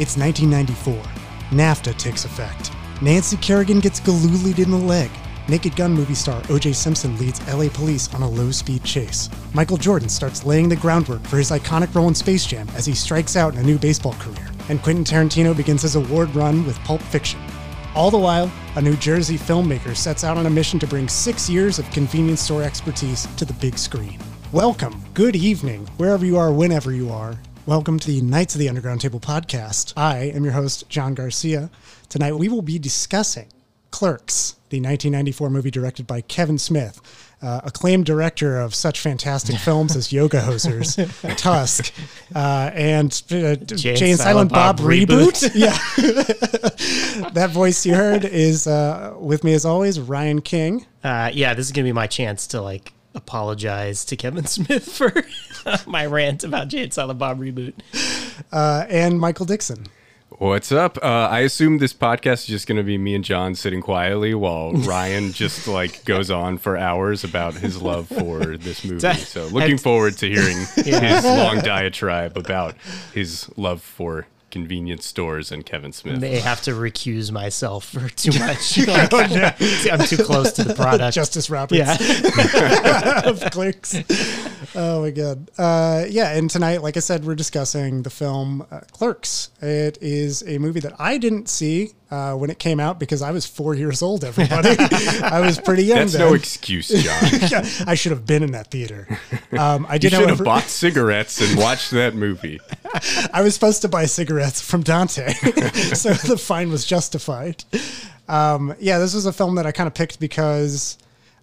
It's 1994. NAFTA takes effect. Nancy Kerrigan gets galoolied in the leg. Naked Gun movie star O.J. Simpson leads LA police on a low-speed chase. Michael Jordan starts laying the groundwork for his iconic role in Space Jam as he strikes out in a new baseball career. And Quentin Tarantino begins his award run with Pulp Fiction. All the while, a New Jersey filmmaker sets out on a mission to bring 6 years of convenience store expertise to the big screen. Welcome, good evening, wherever you are, whenever you are. Welcome to the Knights of the Underground Table podcast. I am your host, John Garcia. Tonight we will be discussing Clerks, the 1994 movie directed by Kevin Smith, acclaimed director of such fantastic films as Yoga Hosers, Tusk, and Jay and Silent Bob Reboot. Yeah, that voice you heard is with me as always, Ryan King. Yeah, this is gonna be my chance to like apologize to Kevin Smith for my rant about Jay and Silent Bob Reboot, and Michael Dixon. What's up? I assume this podcast is just going to be me and John sitting quietly while Ryan just like goes on for hours about his love for this movie. So looking forward to hearing his long diatribe about his love for convenience stores and Kevin Smith. They have to recuse myself for too much. Like, I'm too close to the product. Justice Roberts of Clerks. Oh my God. Yeah, and tonight, like I said, we're discussing the film Clerks. It is a movie that I didn't see when it came out because I was 4 years old, everybody. I was pretty young That's then. No excuse, John. Yeah, I should have been in that theater. I should have bought cigarettes and watched that movie. I was supposed to buy cigarettes from Dante, so the fine was justified. Yeah, this was a film that I kind of picked because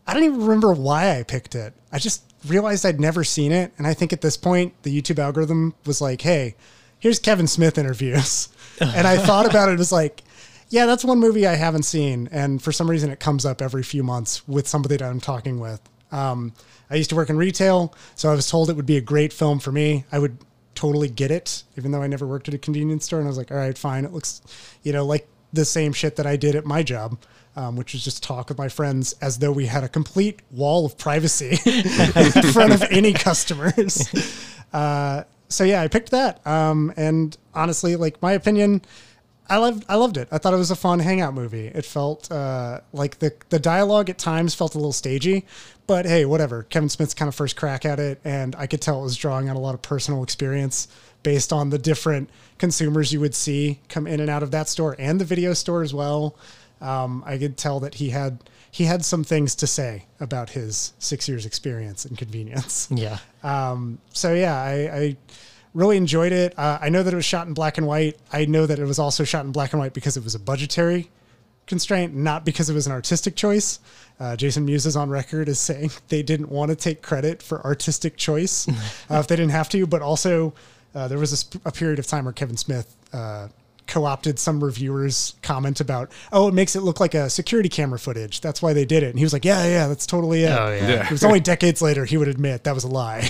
I don't even remember why I picked it. I just realized I'd never seen it, and I think at this point, the YouTube algorithm was like, hey, here's Kevin Smith interviews. And I thought about it as like, yeah, that's one movie I haven't seen, and for some reason it comes up every few months with somebody that I'm talking with. I used to work in retail, so I was told it would be a great film for me. I would totally get it, even though I never worked at a convenience store, and I was like, all right, fine. It looks, you know, like the same shit that I did at my job, which was just talk with my friends as though we had a complete wall of privacy in front of any customers. So yeah, I picked that. And honestly, like my opinion, I loved it. I thought it was a fun hangout movie. It felt like the dialogue at times felt a little stagey, but hey, whatever. Kevin Smith's kind of first crack at it, and I could tell it was drawing on a lot of personal experience based on the different consumers you would see come in and out of that store and the video store as well. I could tell that he had some things to say about his 6 years experience and convenience. Yeah. So yeah, I really enjoyed it. I know that it was shot in black and white. I know that it was also shot in black and white because it was a budgetary constraint, not because it was an artistic choice. Jason Mewes is on record as saying they didn't want to take credit for artistic choice if they didn't have to, but also there was a period of time where Kevin Smith co-opted some reviewers' comment about, oh, it makes it look like a security camera footage. That's why they did it. And he was like, yeah, that's totally it. Oh, yeah. It was only decades later he would admit that was a lie.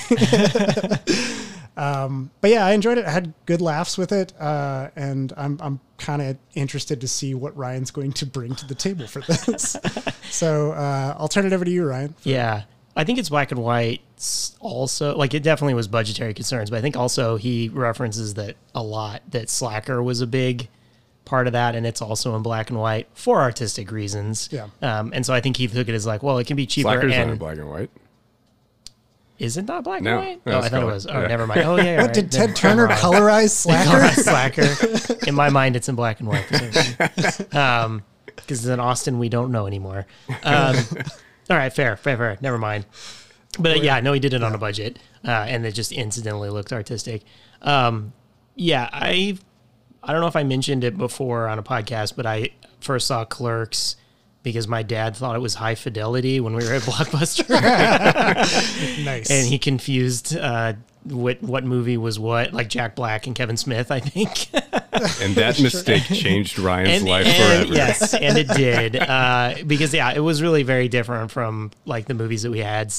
But yeah, I enjoyed it. I had good laughs with it. And I'm kind of interested to see what Ryan's going to bring to the table for this. So, I'll turn it over to you, Ryan. Yeah. I think it's black and white also, like it definitely was budgetary concerns, but I think also he references that a lot, that Slacker was a big part of that. And it's also in black and white for artistic reasons. Yeah. And so I think he took it as like, well, it can be cheaper. Slacker's not in black and white. Is it not black and white? No, I thought it was. Oh, yeah. Never mind. Oh, yeah. What, right. Did Ted Turner colorize Slacker? In my mind, it's in black and white. Because in Austin, we don't know anymore. All right, fair. Never mind. But yeah, no, he did it on a budget, and it just incidentally looked artistic. Yeah, I don't know if I mentioned it before on a podcast, but I first saw Clerks because my dad thought it was High Fidelity when we were at Blockbuster. Nice. And he confused what movie was what, like Jack Black and Kevin Smith, I think. And that mistake changed Ryan's life forever. Yes, and it did. Because, yeah, it was really very different from, like, the movies that we had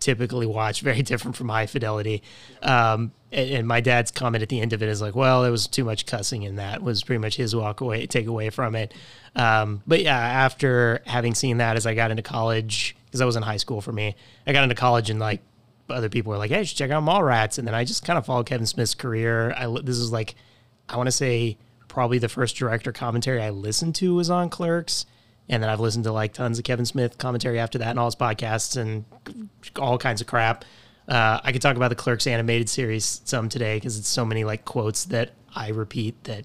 typically watched, very different from High Fidelity. And my dad's comment at the end of it is like, well, there was too much cussing in that, was pretty much his takeaway from it. But yeah, after having seen that as I got into college, because that was in high school for me, I got into college and like other people were like, hey, you should check out Mallrats. And then I just kind of followed Kevin Smith's career. This is like, I want to say probably the first director commentary I listened to was on Clerks. And then I've listened to like tons of Kevin Smith commentary after that and all his podcasts and all kinds of crap. I could talk about the Clerks Animated Series some today because it's so many like quotes that I repeat that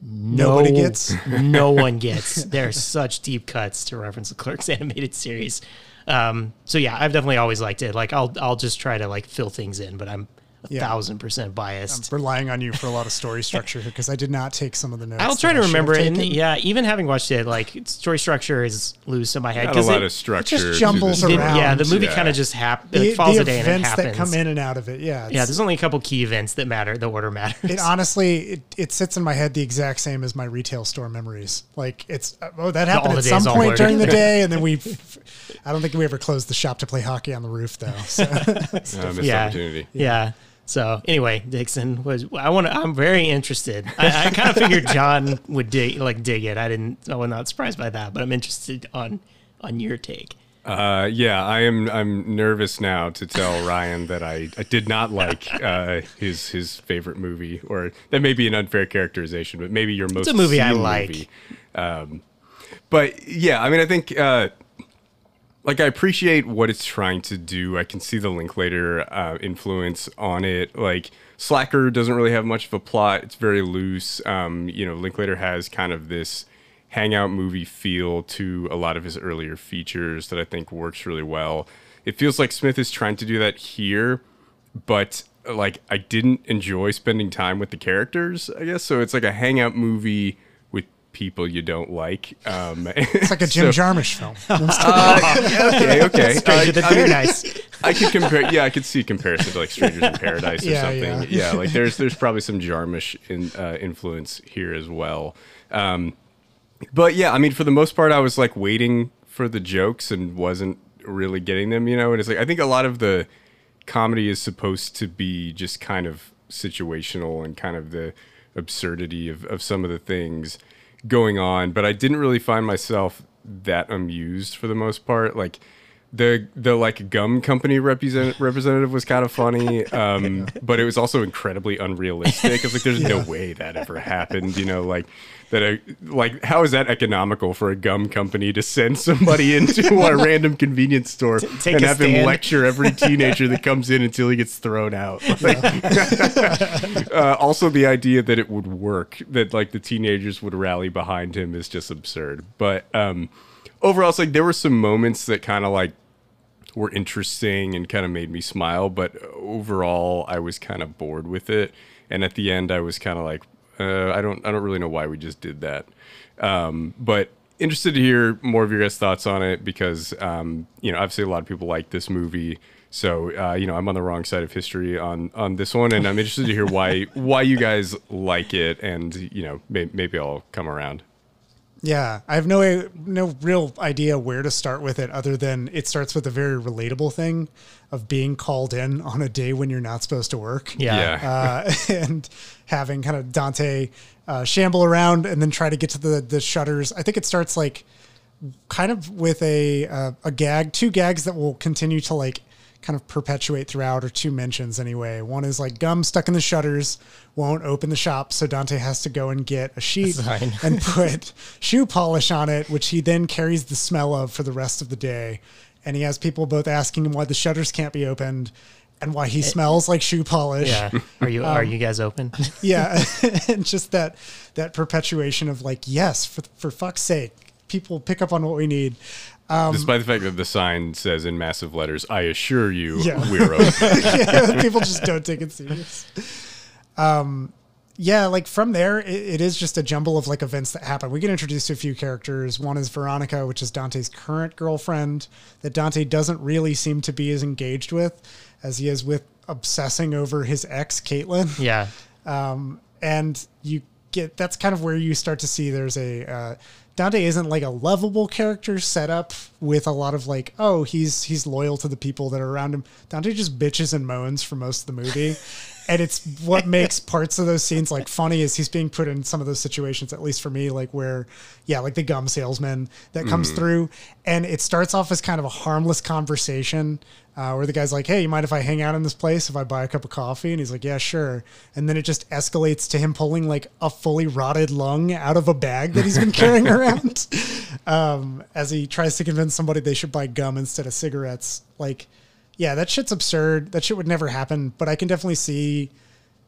nobody gets. No one gets. There are such deep cuts to reference the Clerks Animated Series. So yeah, I've definitely always liked it. Like I'll just try to like fill things in, but I'm 1,000% biased. I'm relying on you for a lot of story structure because I did not take some of the notes. I'll try to remember it. Yeah, even having watched it, like story structure is loose in my head. Not a lot of structure. It just jumbles around. Yeah, the movie kind of just falls a day and it happens. The events that come in and out of it, yeah, there's only a couple key events that matter. The order matters. It honestly, it sits in my head the exact same as my retail store memories. Like it's, that happened at some point during the day and then I don't think we ever closed the shop to play hockey on the roof though. So. Missed opportunity. Yeah. So anyway, Dixon I'm very interested. I kind of figured John would dig it. I was not surprised by that, but I'm interested on your take. I'm nervous now to tell Ryan that I did not like his favorite movie, or that may be an unfair characterization, but maybe your most. It's a movie I like. Movie. But yeah, I mean, I think. Like, I appreciate what it's trying to do. I can see the Linklater influence on it. Like, Slacker doesn't really have much of a plot. It's very loose. Linklater has kind of this hangout movie feel to a lot of his earlier features that I think works really well. It feels like Smith is trying to do that here, but, like, I didn't enjoy spending time with the characters, I guess. So it's like a hangout movie people you don't like. It's like a Jim Jarmusch film. Okay. Paradise. I could compare. Yeah, I could see comparison to like Strangers in Paradise or something. Yeah, like there's probably some Jarmusch influence here as well. But yeah, I mean, for the most part, I was like waiting for the jokes and wasn't really getting them. You know, and it's like I think a lot of the comedy is supposed to be just kind of situational and kind of the absurdity of some of the things going on, but I didn't really find myself that amused for the most part. Like the like gum company representative was kind of funny, but it was also incredibly unrealistic. It's like there's no way that ever happened, you know, like that. Like how is that economical for a gum company to send somebody into a random convenience store and have him lecture every teenager that comes in until he gets thrown out? Like, also, the idea that it would work, that like the teenagers would rally behind him, is just absurd. But overall, it's like there were some moments that kind of like were interesting and kind of made me smile, but overall I was kind of bored with it. And at the end I was kind of like, I don't really know why we just did that. But interested to hear more of your guys' thoughts on it because, obviously a lot of people like this movie. So, I'm on the wrong side of history on this one, and I'm interested to hear why you guys like it, and, maybe I'll come around. Yeah, I have no real idea where to start with it other than it starts with a very relatable thing of being called in on a day when you're not supposed to work. And having kind of Dante shamble around and then try to get to the shutters. I think it starts like kind of with a gag, two gags that will continue to like kind of perpetuate throughout, or two mentions anyway. One is like gum stuck in the shutters won't open the shop, so Dante has to go and get a sheet and put shoe polish on it, which he then carries the smell of for the rest of the day. And he has people both asking him why the shutters can't be opened and why he smells like shoe polish. Yeah. Are you guys open? Yeah. And just that perpetuation of like, yes, for fuck's sake, people pick up on what we need. Despite the fact that the sign says in massive letters, I assure you, we're open. People just don't take it serious. Like from there, it is just a jumble of like events that happen. We get introduced to a few characters. One is Veronica, which is Dante's current girlfriend that Dante doesn't really seem to be as engaged with as he is with obsessing over his ex, Caitlin. Yeah. And you get, that's kind of where you start to see there's Dante isn't like a lovable character set up with a lot of like, oh, he's loyal to the people that are around him. Dante just bitches and moans for most of the movie. And it's what makes parts of those scenes like funny is he's being put in some of those situations, at least for me, like where, yeah, like the gum salesman that comes through, and it starts off as kind of a harmless conversation where the guy's like, hey, you mind if I hang out in this place if I buy a cup of coffee? And he's like, yeah, sure. And then it just escalates to him pulling like a fully rotted lung out of a bag that he's been carrying around as he tries to convince somebody they should buy gum instead of cigarettes. Like, yeah, that shit's absurd. That shit would never happen. But I can definitely see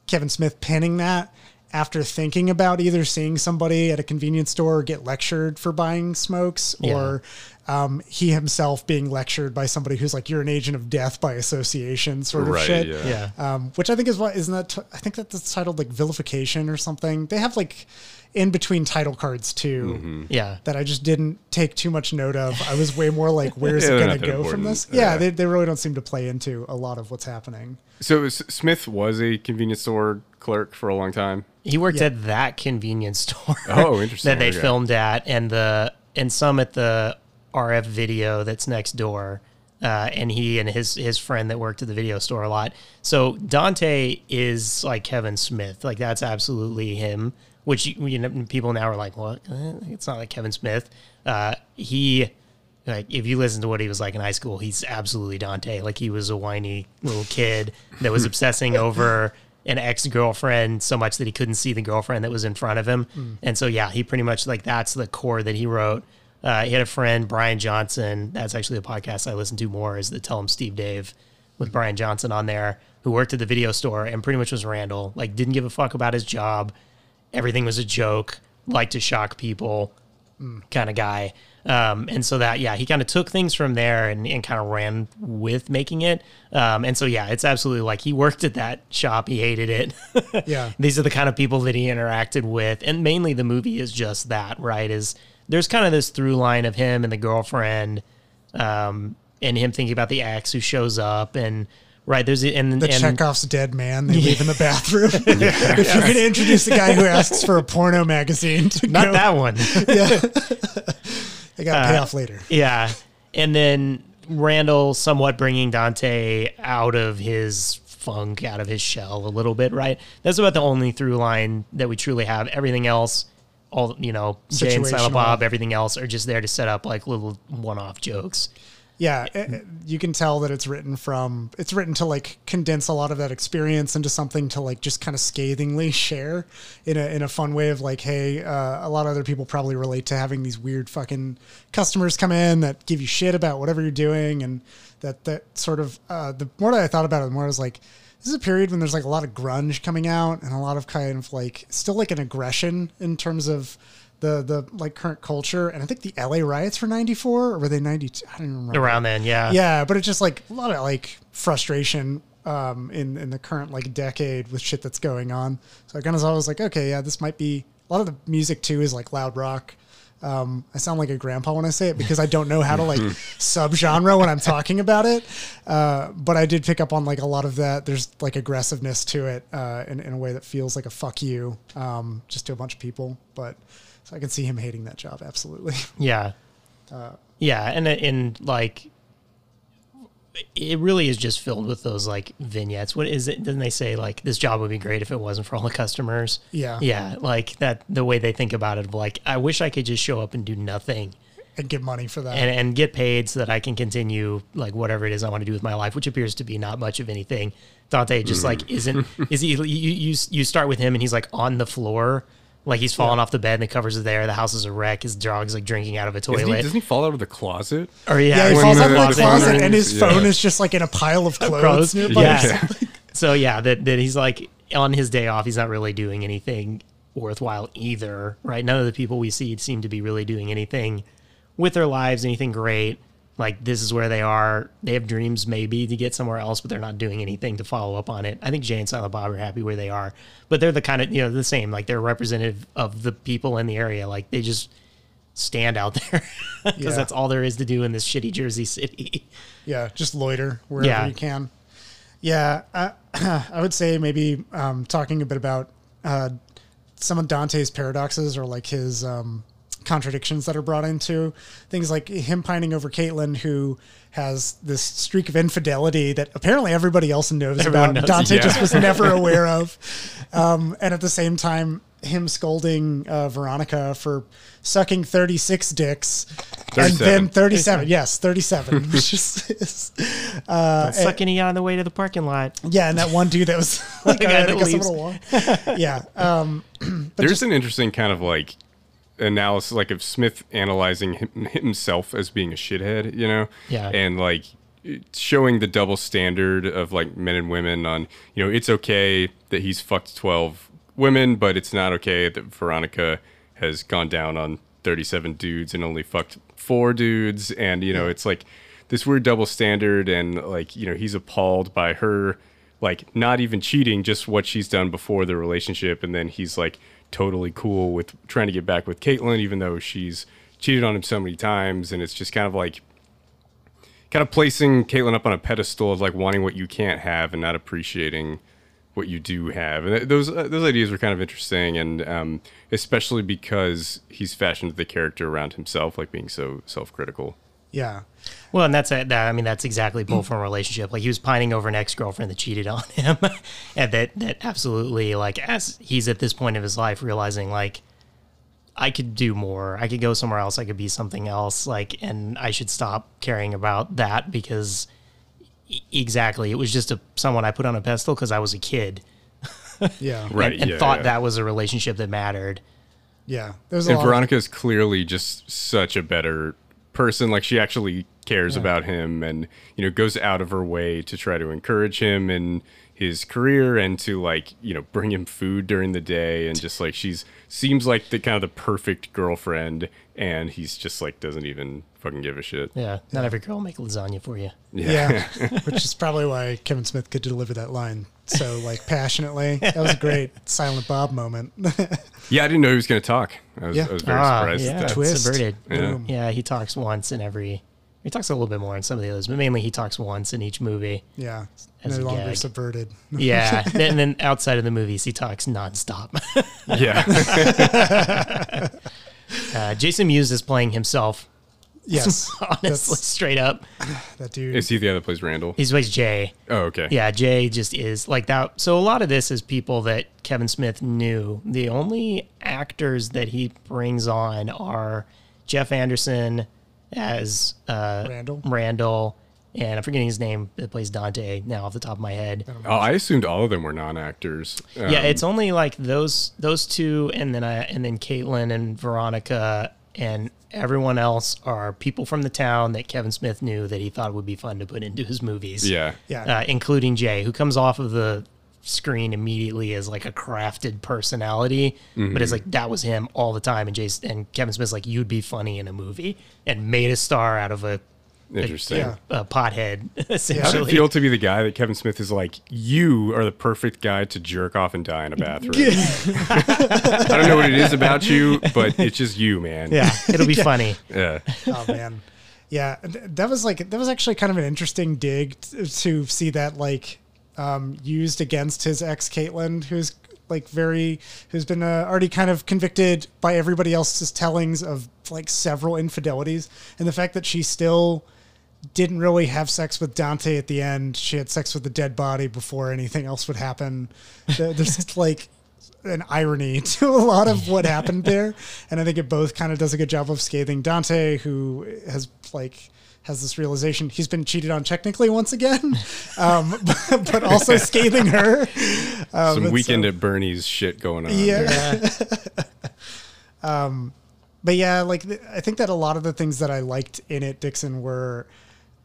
Kevin Smith penning that after thinking about either seeing somebody at a convenience store get lectured for buying smokes, or he himself being lectured by somebody who's like, you're an agent of death by association sort of shit. Yeah. Which I think is what, isn't that, I think that's titled like Vilification or something. They have like in between title cards too. Yeah. That I just didn't take too much note of. I was way more like, where's it going to go from this? Yeah. They really don't seem to play into a lot of what's happening. So Smith was a convenience store clerk for a long time. He worked at that convenience store that they filmed at, and some at the RF Video that's next door. And he and his friend that worked at the video store a lot. So Dante is like Kevin Smith. Like that's absolutely him, which you know, people now are like, well, it's not like Kevin Smith. He, like, if you listen to what he was like in high school, he's absolutely Dante. Like he was a whiny little kid that was obsessing over an ex-girlfriend so much that he couldn't see the girlfriend that was in front of him. And so, yeah, he pretty much, like, that's the core that he wrote. He had a friend, Brian Johnson. That's actually the podcast I listen to more, is the Tell Him Steve Dave with Brian Johnson on there, who worked at the video store and pretty much was Randall. Like, didn't give a fuck about his job. Everything was a joke. Liked to shock people kind of guy. And so that, yeah, he kind of took things from there and kind of ran with making it. And so, yeah, it's absolutely like he worked at that shop. He hated it. These are the kind of people that he interacted with. And mainly the movie is just that, right? Is there's kind of this through line of him and the girlfriend, and him thinking about the ex who shows up, and there's Chekhov's dead man they leave in the bathroom. If you're going to introduce the guy who asks for a porno magazine, not that one. They got to pay off later. And then Randall somewhat bringing Dante out of his funk, out of his shell a little bit, right? That's about the only through line that we truly have. Everything else, all, you know, Jay and Silent Bob, everything else are just there to set up like little one-off jokes. Yeah, you can tell that it's written to like condense a lot of that experience into something to like just kind of scathingly share in a fun way of like, hey, a lot of other people probably relate to having these weird fucking customers come in that give you shit about whatever you're doing, and that sort of the more that I thought about it, the more I was like, this is a period when there's like a lot of grunge coming out and a lot of kind of like still like an aggression in terms of the like current culture. And I think the LA riots were 94, or were they 92? I don't even remember. Around then, yeah. Yeah, but it's just like a lot of like frustration in the current like decade with shit that's going on. So I kind of was like, okay, yeah, this might be, a lot of the music too is like loud rock. I sound like a grandpa when I say it because I don't know how to like subgenre when I'm talking about it. But I did pick up on like a lot of that. There's like aggressiveness to it in a way that feels like a fuck you just to a bunch of people. But so I can see him hating that job, absolutely. Yeah. And like, it really is just filled with those like vignettes. What is it? Didn't they say like, this job would be great if it wasn't for all the customers? Yeah. Yeah. Like that, the way they think about it, like, I wish I could just show up and do nothing. And get money for that. And get paid so that I can continue like whatever it is I want to do with my life, which appears to be not much of anything. Dante just like, you start with him and he's like on the floor. Like he's falling off the bed and the covers are there. The house is a wreck. His dog's like drinking out of a toilet. Doesn't he fall out of the closet? Or he falls out of the closet and his phone is just like in a pile of clothes. So yeah, that he's like on his day off, he's not really doing anything worthwhile either, right? None of the people we see seem to be really doing anything with their lives, anything great. Like this is where they are. They have dreams maybe to get somewhere else, but they're not doing anything to follow up on it. I think Jay and Silent Bob are happy where they are, but they're the kind of, you know, the same, like they're representative of the people in the area. Like they just stand out there because that's all there is to do in this shitty Jersey City. Yeah. Just loiter wherever you can. Yeah. I would say maybe talking a bit about some of Dante's paradoxes or like his contradictions that are brought into things, like him pining over Caitlin, who has this streak of infidelity that apparently everybody else knows about. Dante just was never aware of. And at the same time, him scolding Veronica for sucking 36 dicks, 37. And then 37. Yes, 37. Which is, suck any on the way to the parking lot. Yeah, and that one dude that was like, I guess I'm gonna walk. Yeah. There's an interesting kind of like analysis, like of Smith analyzing himself as being a shithead, you know? Yeah. And like showing the double standard of like men and women on, you know, it's okay that he's fucked 12 women, but it's not okay that Veronica has gone down on 37 dudes and only fucked 4 dudes. And, you know, it's like this weird double standard. And like, you know, he's appalled by her, like not even cheating, just what she's done before the relationship. And then he's like totally cool with trying to get back with Caitlin, even though she's cheated on him so many times. And it's just kind of like, kind of placing Caitlin up on a pedestal of like wanting what you can't have and not appreciating what you do have. And those ideas were kind of interesting, and especially because he's fashioned the character around himself, like being so self-critical. Yeah. Well, and that's I mean, that's exactly both from a relationship. Like he was pining over an ex-girlfriend that cheated on him, and that absolutely, like, as he's at this point of his life realizing, like, I could do more. I could go somewhere else. I could be something else. Like, and I should stop caring about that because. Exactly. It was just someone I put on a pedestal because I was a kid. Yeah. Right. and thought that was a relationship that mattered. Yeah. And Veronica is clearly just such a better person. Like she actually cares about him and, you know, goes out of her way to try to encourage him in his career and to like, you know, bring him food during the day. And just like, seems like the kind of the perfect girlfriend. And he's just like, doesn't even fucking give a shit. Yeah. Not every girl will make lasagna for you. Yeah. Which is probably why Kevin Smith could deliver that line so like passionately. That was a great Silent Bob moment. Yeah. I didn't know he was going to talk. I was very surprised. Yeah. That. Twist. Subverted. Yeah. Yeah. He talks once in every, he talks a little bit more in some of the others, but mainly he talks once in each movie. Yeah. No longer gag. Subverted. Yeah. And then outside of the movies, he talks nonstop. Yeah. Jason Mewes is playing himself. Yes. Honestly, straight up. That dude. Is he the other plays Randall? He plays Jay. Oh, okay. Yeah, Jay just is like that. So a lot of this is people that Kevin Smith knew. The only actors that he brings on are Jeff Anderson as Randall. And I'm forgetting his name that plays Dante now off the top of my head. I assumed all of them were non-actors. Yeah, it's only like those two, and then Caitlin and Veronica and everyone else are people from the town that Kevin Smith knew that he thought would be fun to put into his movies. Yeah. Including Jay, who comes off of the screen immediately as like a crafted personality, but it's like that was him all the time. And Kevin Smith's like, you'd be funny in a movie, and made a star out of a. Interesting. A pothead, essentially. How did it feel to be the guy that Kevin Smith is like, you are the perfect guy to jerk off and die in a bathroom? I don't know what it is about you, but it's just you, man. Yeah, it'll be funny. Yeah. Oh, man. Yeah, that was actually kind of an interesting dig to see that, like, used against his ex, Caitlin, who's been already kind of convicted by everybody else's tellings of like several infidelities, and the fact that she still didn't really have sex with Dante at the end. She had sex with the dead body before anything else would happen. There's like an irony to a lot of what happened there. And I think it both kind of does a good job of scathing Dante, who has this realization he's been cheated on technically once again, but also scathing her. Some Weekend at Bernie's shit going on. Yeah. But yeah, like I think that a lot of the things that I liked in it, Dixon, were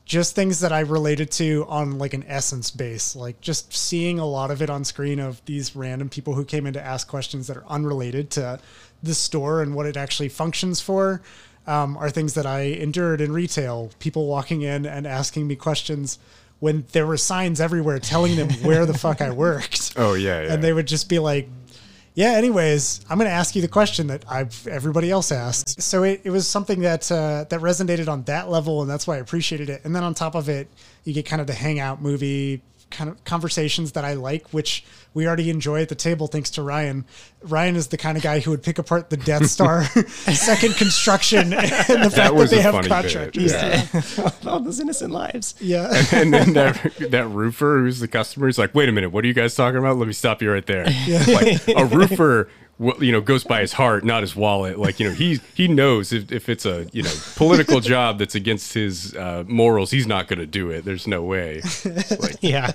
just things that I related to on like an essence base, like just seeing a lot of it on screen of these random people who came in to ask questions that are unrelated to the store and what it actually functions for. Are things that I endured in retail, people walking in and asking me questions when there were signs everywhere telling them where the fuck I worked. Oh, yeah. And they would just be like, yeah, anyways, I'm going to ask you the question that everybody else asked. So it was something that resonated on that level, and that's why I appreciated it. And then on top of it, you get kind of the hangout movie kind of conversations that I like, which we already enjoy at the table thanks to Ryan. Ryan is the kind of guy who would pick apart the Death Star second construction and the fact that they have contractors. Yeah. All those innocent lives. Yeah. And then that roofer who's the customer is like, wait a minute, what are you guys talking about? Let me stop you right there. Yeah. Like, a roofer, you know, goes by his heart, not his wallet. Like, you know, he knows if it's a, you know, political job that's against his morals, he's not going to do it. There's no way. Like, yeah.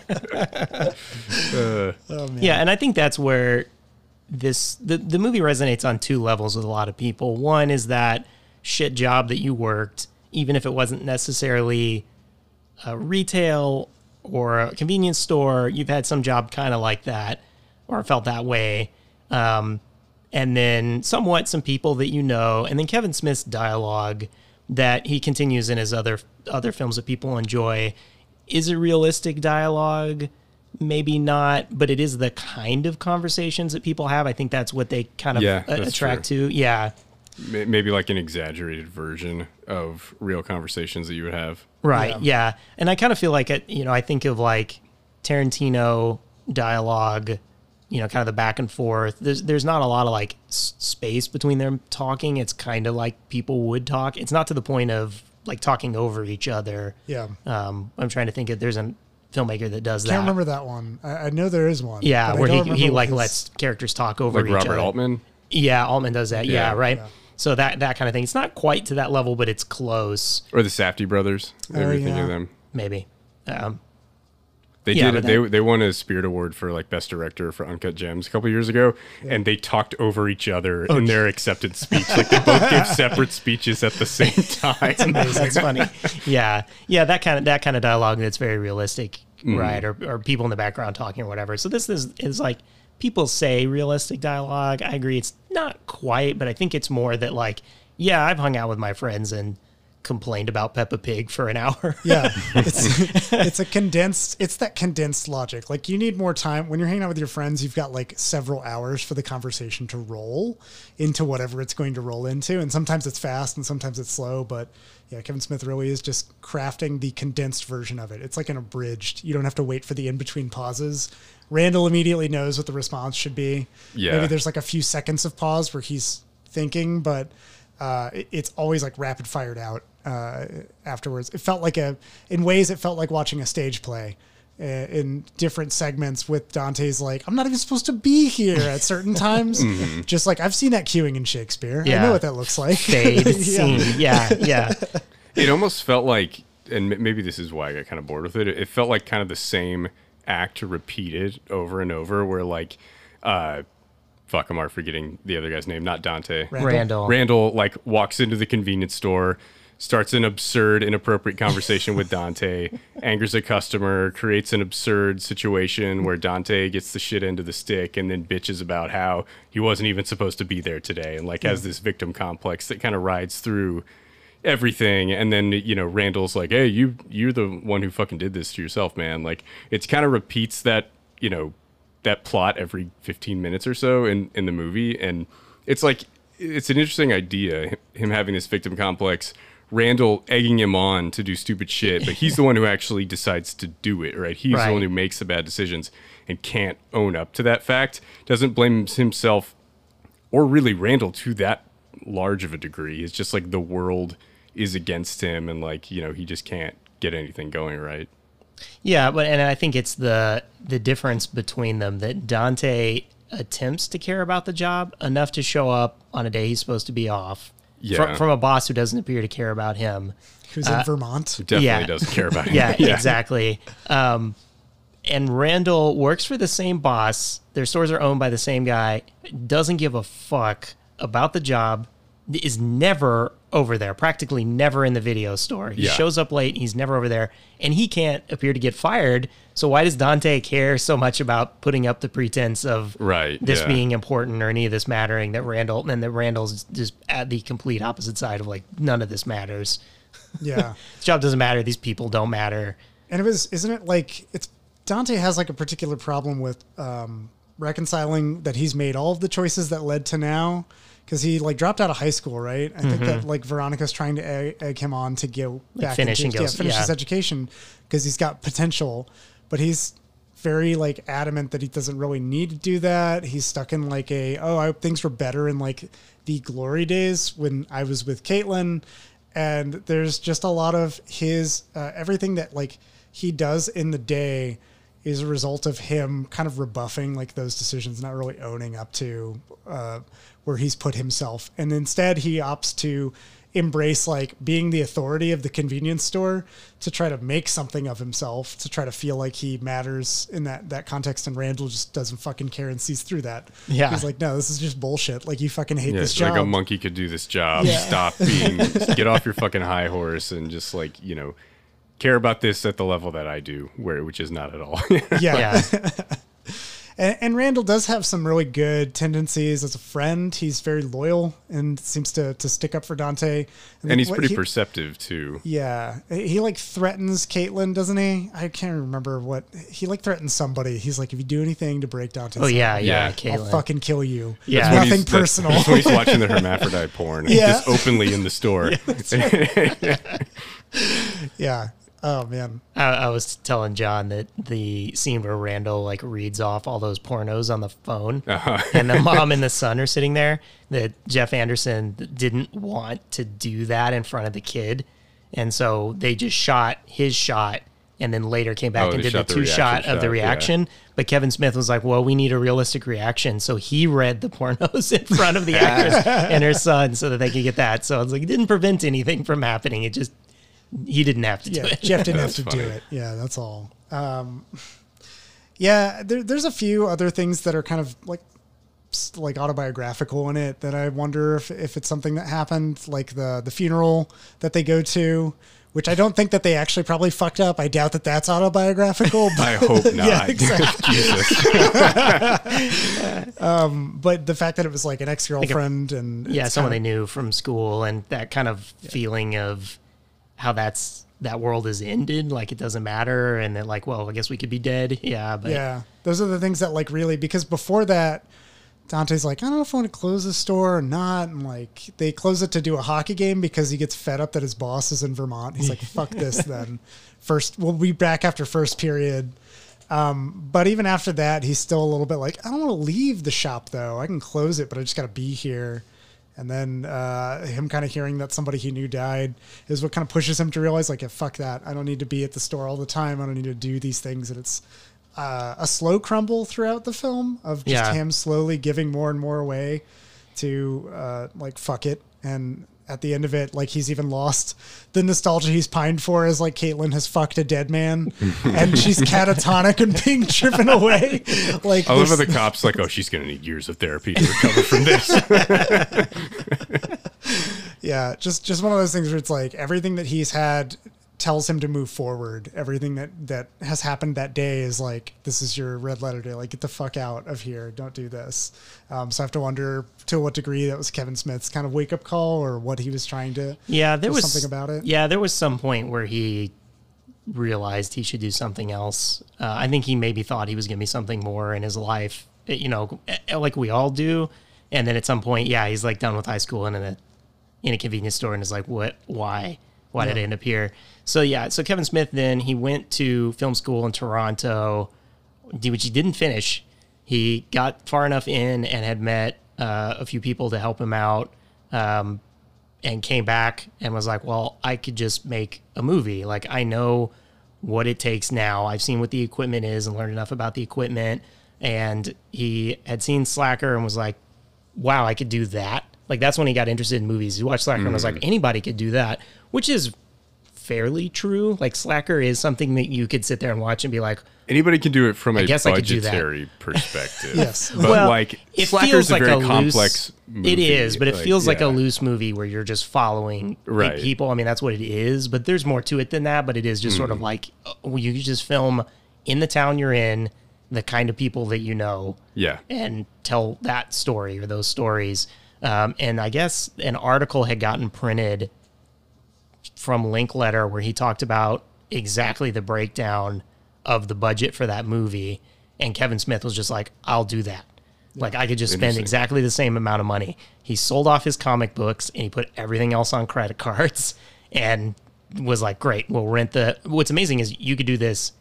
Yeah, and I think that's where the movie resonates on two levels with a lot of people. One is that shit job that you worked, even if it wasn't necessarily a retail or a convenience store, you've had some job kind of like that or felt that way. And then some people that you know, and then Kevin Smith's dialogue that he continues in his other films that people enjoy is a realistic dialogue, maybe not, but it is the kind of conversations that people have. I think that's what they kind of attract to. Yeah. Maybe like an exaggerated version of real conversations that you would have. Right. Yeah. And I kind of feel like it, you know, I think of like Tarantino dialogue, you know, kind of the back and forth. There's not a lot of like space between them talking. It's kind of like people would talk. It's not to the point of like talking over each other. Yeah. I'm trying to think if there's a filmmaker that does that. I can't remember that one. I know there is one. Yeah, where he like lets characters talk over each other. Like Robert Altman? Yeah, Altman does that. Yeah, right? Yeah. So that kind of thing. It's not quite to that level, but it's close. Or the Safdie brothers. Everything of them. Maybe. They won a Spirit Award for like Best Director for Uncut Gems a couple of years ago, and they talked over each other in their acceptance speech. Like they both gave separate speeches at the same time. That's amazing. That's funny. Yeah, that kind of dialogue that's very realistic, right? Or people in the background talking or whatever. So this is like people say realistic dialogue. I agree, it's not quite, but I think it's more that like, yeah, I've hung out with my friends and complained about Peppa Pig for an hour. Yeah. It's that condensed logic. Like you need more time when you're hanging out with your friends. You've got like several hours for the conversation to roll into whatever it's going to roll into. And sometimes it's fast and sometimes it's slow, but yeah, Kevin Smith really is just crafting the condensed version of it. It's like an abridged, you don't have to wait for the in-between pauses. Randall immediately knows what the response should be. Yeah. Maybe there's like a few seconds of pause where he's thinking, but it's always like rapid fired out afterwards. It felt like in ways it felt like watching a stage play in different segments with Dante's like, I'm not even supposed to be here at certain times. Just like, I've seen that queuing in Shakespeare. Yeah. I know what that looks like. Fade scene. Yeah. It almost felt like, and maybe this is why I got kind of bored with it. It felt like kind of the same act repeated over and over where like, fuck, I'm already forgetting the other guy's name, not Dante. Randall like walks into the convenience store, starts an absurd, inappropriate conversation with Dante, angers a customer, creates an absurd situation where Dante gets the shit end of the stick and then bitches about how he wasn't even supposed to be there today and like has this victim complex that kind of rides through everything. And then, you know, Randall's like, hey, you're the one who fucking did this to yourself, man. Like, it's kind of repeats that, you know, that plot every 15 minutes or so in the movie. And it's like, it's an interesting idea, him having this victim complex, Randall egging him on to do stupid shit, but he's the one who actually decides to do it, right? He's the one who makes the bad decisions and can't own up to that fact, doesn't blame himself or really Randall to that large of a degree. It's just like the world is against him and like, you know, he just can't get anything going right. Yeah, and I think it's the difference between them that Dante attempts to care about the job enough to show up on a day he's supposed to be off from a boss who doesn't appear to care about him. Who's in Vermont. Who definitely doesn't care about him. Yeah, exactly. And Randall works for the same boss. Their stores are owned by the same guy. Doesn't give a fuck about the job. Is never over there, practically never in the video store. He shows up late, he's never over there, and he can't appear to get fired. So why does Dante care so much about putting up the pretense of this being important or any of this mattering that Randall's just at the complete opposite side of like, none of this matters. Yeah. This job doesn't matter. These people don't matter. And Dante has like a particular problem with reconciling that he's made all of the choices that led to now. Because he like dropped out of high school, right? I think that like Veronica's trying to egg him on to go back and finish his education because he's got potential, but he's very like adamant that he doesn't really need to do that. He's stuck in like a, oh, I hope things were better in like the glory days when I was with Caitlin. And there's just a lot of his, everything that like he does in the day is a result of him kind of rebuffing like those decisions, not really owning up to where he's put himself. And instead he opts to embrace like being the authority of the convenience store to try to make something of himself, to try to feel like he matters in that context. And Randall just doesn't fucking care and sees through that. Yeah. He's like, no, this is just bullshit. Like you fucking hate this job. Like a monkey could do this job. Yeah. Stop being, get off your fucking high horse and just like, you know, care about this at the level that I do, which is not at all. Yeah. And Randall does have some really good tendencies as a friend. He's very loyal and seems to stick up for Dante. And he's pretty perceptive too. Yeah. He like threatens Caitlin, doesn't he? I can't remember what he like threatens somebody. He's like, if you do anything to break Dante's head, I'll fucking kill you. Yeah. It's nothing personal. That's when he's watching the hermaphrodite porn just openly in the store. Yeah. Oh, man. I was telling John that the scene where Randall like reads off all those pornos on the phone and the mom and the son are sitting there, that Jeff Anderson didn't want to do that in front of the kid. And so they just shot his shot and then later came back and did the two-shot of the reaction. Yeah. But Kevin Smith was like, well, we need a realistic reaction. So he read the pornos in front of the actress and her son so that they could get that. So I was like, it didn't prevent anything from happening. It just... He didn't have to do it. Jeff didn't have to do it. Yeah, that's all. There's a few other things that are kind of like autobiographical in it that I wonder if it's something that happened, like the funeral that they go to, which I don't think that they actually probably fucked up. I doubt that that's autobiographical. But I hope not. Yeah, exactly. Jesus. But the fact that it was like an ex-girlfriend and... Yeah, someone they knew from school and that kind of feeling of... how that world is ended, like it doesn't matter, and then like, well, I guess we could be dead. Yeah, but yeah, those are the things that like really, because before that, Dante's like, I don't know if I want to close the store or not, and like they close it to do a hockey game because he gets fed up that his boss is in Vermont. He's like, fuck this then. First, we'll be back after first period. But even after that, he's still a little bit like, I don't want to leave the shop though. I can close it, but I just got to be here. And then him kind of hearing that somebody he knew died is what kind of pushes him to realize, like, yeah, fuck that. I don't need to be at the store all the time. I don't need to do these things. And it's a slow crumble throughout the film of just him slowly giving more and more away to, like, fuck it. And at the end of it, like, he's even lost the nostalgia he's pined for is, like, Caitlin has fucked a dead man and she's catatonic and being driven away. Like, I love how the cop's like, oh, she's going to need years of therapy to recover from this. Yeah, just one of those things where it's like everything that he's had tells him to move forward. Everything that has happened that day is like, this is your red letter day. Like, get the fuck out of here. Don't do this. So I have to wonder to what degree that was Kevin Smith's kind of wake up call or what he was trying to. Yeah, there was something about it. Yeah, there was some point where he realized he should do something else. I think he maybe thought he was going to be something more in his life, you know, like we all do. And then at some point, yeah, he's like done with high school and in a convenience store and is like, what? Why did I end up here? So, yeah, so Kevin Smith then, he went to film school in Toronto, which he didn't finish. He got far enough in and had met a few people to help him out and came back and was like, well, I could just make a movie. Like, I know what it takes now. I've seen what the equipment is and learned enough about the equipment. And he had seen Slacker and was like, wow, I could do that. Like, that's when he got interested in movies. He watched Slacker and was like, anybody could do that, which is fairly true. Like, Slacker is something that you could sit there and watch and be like, anybody can do it from a budgetary perspective. Yes. But well, like, it Slacker's feels like a very complex movie. It is, but it feels like a loose movie where you're just following big people. I mean, that's what it is, but there's more to it than that. But it is just sort of like, you just film in the town you're in, the kind of people that you know, and tell that story or those stories. And I guess an article had gotten printed from Linklater where he talked about exactly the breakdown of the budget for that movie. And Kevin Smith was just like, I'll do that. Yeah. Like, I could just spend exactly the same amount of money. He sold off his comic books and he put everything else on credit cards and was like, great, we'll rent the... What's amazing is you could do this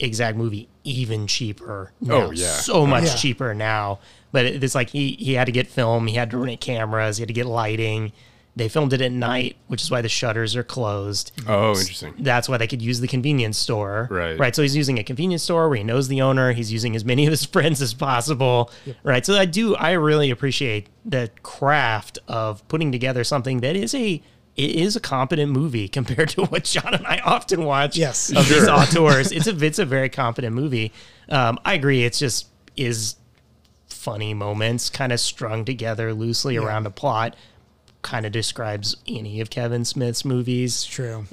exact movie even cheaper now. Oh, yeah. So much cheaper now. But it's like he had to get film. He had to rent cameras. He had to get lighting. They filmed it at night, which is why the shutters are closed. Oh, interesting. That's why they could use the convenience store. Right. Right. So he's using a convenience store where he knows the owner. He's using as many of his friends as possible. Yep. Right. So I really appreciate the craft of putting together something that is a competent movie compared to what John and I often watch of these auteurs. It's a very competent movie. I agree. It's just is funny moments kind of strung together loosely around a plot. Kind of describes any of Kevin Smith's movies. It's true.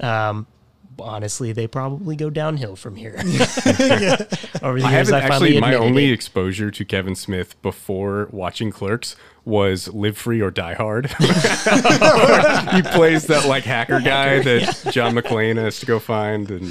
Honestly, they probably go downhill from here. Over the years, I finally my only exposure to Kevin Smith before watching Clerks was Live Free or Die Hard. He plays that like hacker guy that John McClane has to go find, and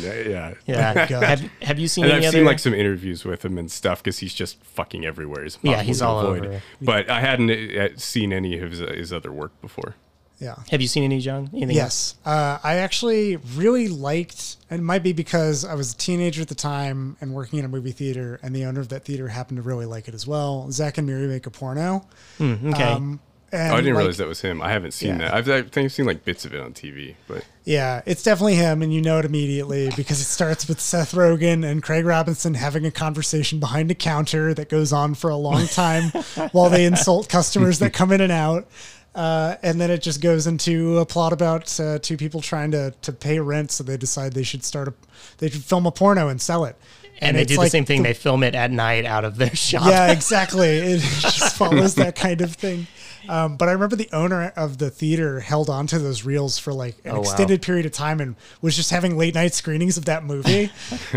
Have you seen? And I've seen like some interviews with him and stuff because he's just fucking everywhere. He's all over. But I hadn't seen any of his other work before. Yeah. Have you seen any, John? Yes. I actually really liked, and it might be because I was a teenager at the time and working in a movie theater, and the owner of that theater happened to really like it as well. Zach and Miri Make a Porno. Okay. And I didn't realize that was him. I haven't seen that. I think I've seen like bits of it on TV, but yeah, it's definitely him, and you know it immediately because it starts with Seth Rogen and Craig Robinson having a conversation behind a counter that goes on for a long time while they insult customers that come in and out. And then it just goes into a plot about two people trying to pay rent, so they decide they should film a porno and sell it. And they do the same thing. They film it at night out of their shop. Yeah, exactly. It just follows that kind of thing. But I remember the owner of the theater held on to those reels for like an extended period of time and was just having late night screenings of that movie.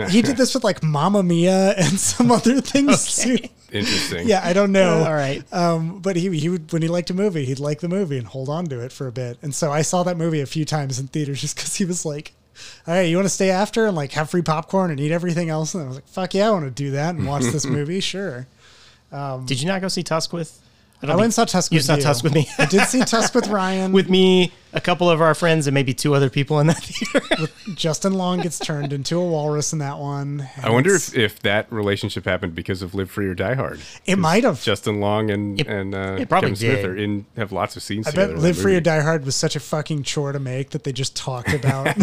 He did this with like Mamma Mia and some other things too. Interesting. Yeah, I don't know. All right. But he would, when he liked a movie, he'd like the movie and hold on to it for a bit. And so I saw that movie a few times in theaters just because he was like, all right, you want to stay after and like have free popcorn and eat everything else? And I was like, fuck yeah, I want to do that and watch this movie. Sure. Did you not go see Tusk with? I went and saw Tusk with you. You saw Tusk with me. I did see Tusk with Ryan. With me, a couple of our friends, and maybe two other people in that theater. Justin Long gets turned into a walrus in that one. I wonder if that relationship happened because of Live Free or Die Hard. It might have. Justin Long and Kevin Smith have lots of scenes together. I bet Live Free or Die Hard was such a fucking chore to make that they just talked about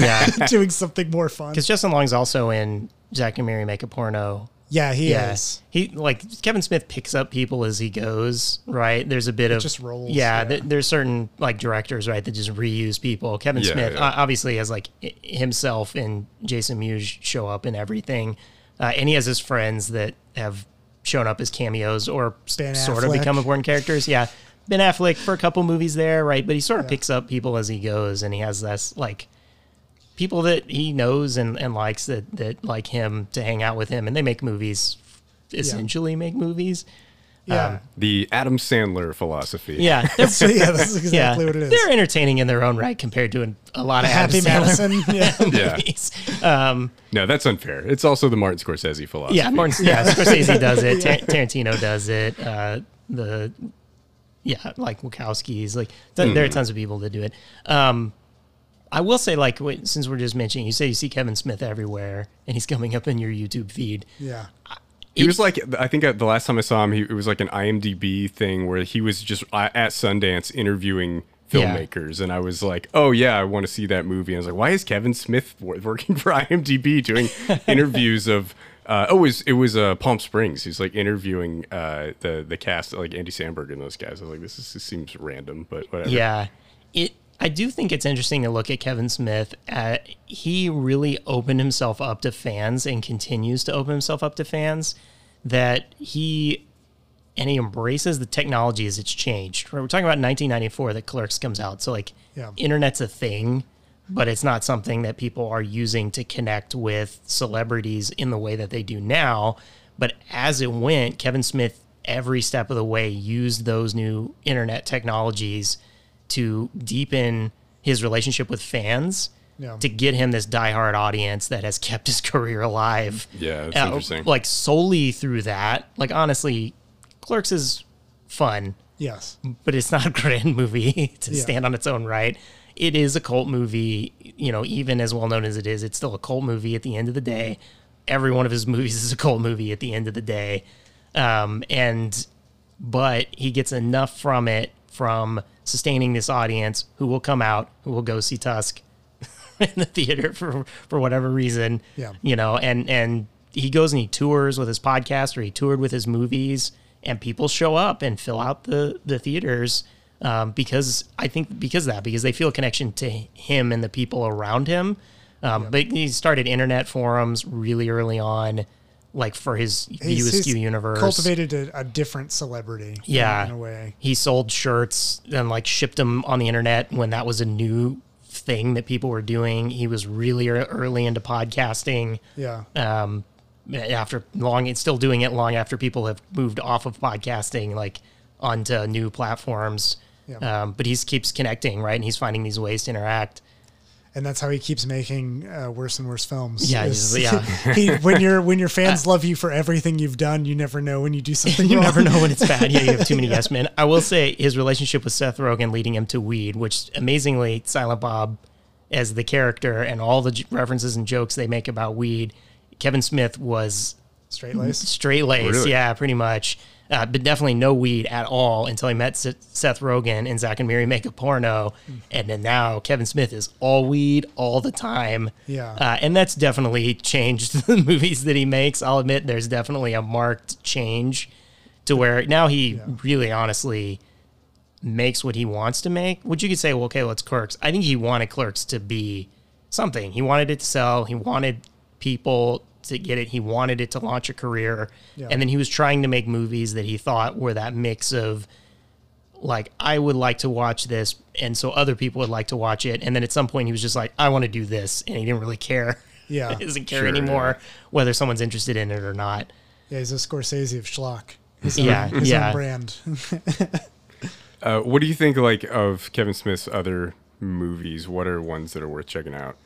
doing something more fun. Because Justin Long's also in Zack and Miri Make a Porno. Yeah, he is. He like Kevin Smith picks up people as he goes, right? There's a bit of just roles. Yeah, yeah. There's certain like directors, right, that just reuse people. Kevin Smith obviously has like himself and Jason Mewes show up in everything, and he has his friends that have shown up as cameos or sort of become important characters. Yeah, Ben Affleck for a couple movies there, right? But he sort of picks up people as he goes, and he has this like. People that he knows and likes that like him to hang out with him, and they make movies, essentially make movies. Yeah, the Adam Sandler philosophy. Yeah, that's exactly what it is. They're entertaining in their own right compared to a lot of Happy Madison movies. No, that's unfair. It's also the Martin Scorsese philosophy. Yeah, Scorsese does it. Tarantino does it. Like Wachowski's. Like there are tons of people that do it. I will say, like, since we're just mentioning, you say you see Kevin Smith everywhere, and he's coming up in your YouTube feed. Yeah. He was like, I think the last time I saw him, it was like an IMDb thing where he was just at Sundance interviewing filmmakers. Yeah. And I was like, oh, yeah, I want to see that movie. And I was like, why is Kevin Smith working for IMDb doing interviews of... It was Palm Springs. He's like interviewing the cast, like Andy Samberg and those guys. I was like, this seems random, but whatever. Yeah. I do think it's interesting to look at Kevin Smith. He really opened himself up to fans and continues to open himself up to fans that he embraces the technology as it's changed. We're talking about 1994 that Clerks comes out. So like internet's a thing, but it's not something that people are using to connect with celebrities in the way that they do now. But as it went, Kevin Smith, every step of the way, used those new internet technologies to deepen his relationship with fans to get him this diehard audience that has kept his career alive. Yeah, that's interesting. Like solely through that. Like honestly, Clerks is fun. Yes. But it's not a grand movie to stand on its own right. It is a cult movie, even as well known as it is, it's still a cult movie at the end of the day. every one of his movies is a cult movie at the end of the day. But he gets enough from it, from sustaining this audience who will come out, who will go see Tusk in the theater for whatever reason, you know, and he goes and he tours with his podcast, or he toured with his movies, and people show up and fill out the theaters. Because they feel a connection to him and the people around him. But he started internet forums really early on, like for his USQ universe. Cultivated a different celebrity. Yeah. In a way. He sold shirts and like shipped them on the internet when that was a new thing that people were doing. He was really early into podcasting. Yeah. It's still doing it long after people have moved off of podcasting, like onto new platforms. Yeah. But he keeps connecting, right? And he's finding these ways to interact. And that's how he keeps making worse and worse films. Yeah, when your fans love you for everything you've done, you never know when you do something wrong. You never know when it's bad. Yeah, you have too many yes men. I will say his relationship with Seth Rogen leading him to weed, which amazingly, Silent Bob as the character and all the references and jokes they make about weed, Kevin Smith was... Straight-laced? Straight-laced, really? Yeah, pretty much. But definitely no weed at all until he met Seth Rogen and Zach and Miri Make a Porno. And then now Kevin Smith is all weed all the time. Yeah. And that's definitely changed the movies that he makes. I'll admit there's definitely a marked change to where now he really honestly makes what he wants to make. Which you could say, well, okay, well, it's Clerks. I think he wanted Clerks to be something. He wanted it to sell. He wanted people to get it. He wanted it to launch a career. Yeah. And then he was trying to make movies that he thought were that mix of like, I would like to watch this. And so other people would like to watch it. And then at some point he was just like, I want to do this. And he didn't really care. Yeah. He doesn't care anymore whether someone's interested in it or not. Yeah. He's a Scorsese of schlock. His own brand. What do you think like of Kevin Smith's other movies? What are ones that are worth checking out?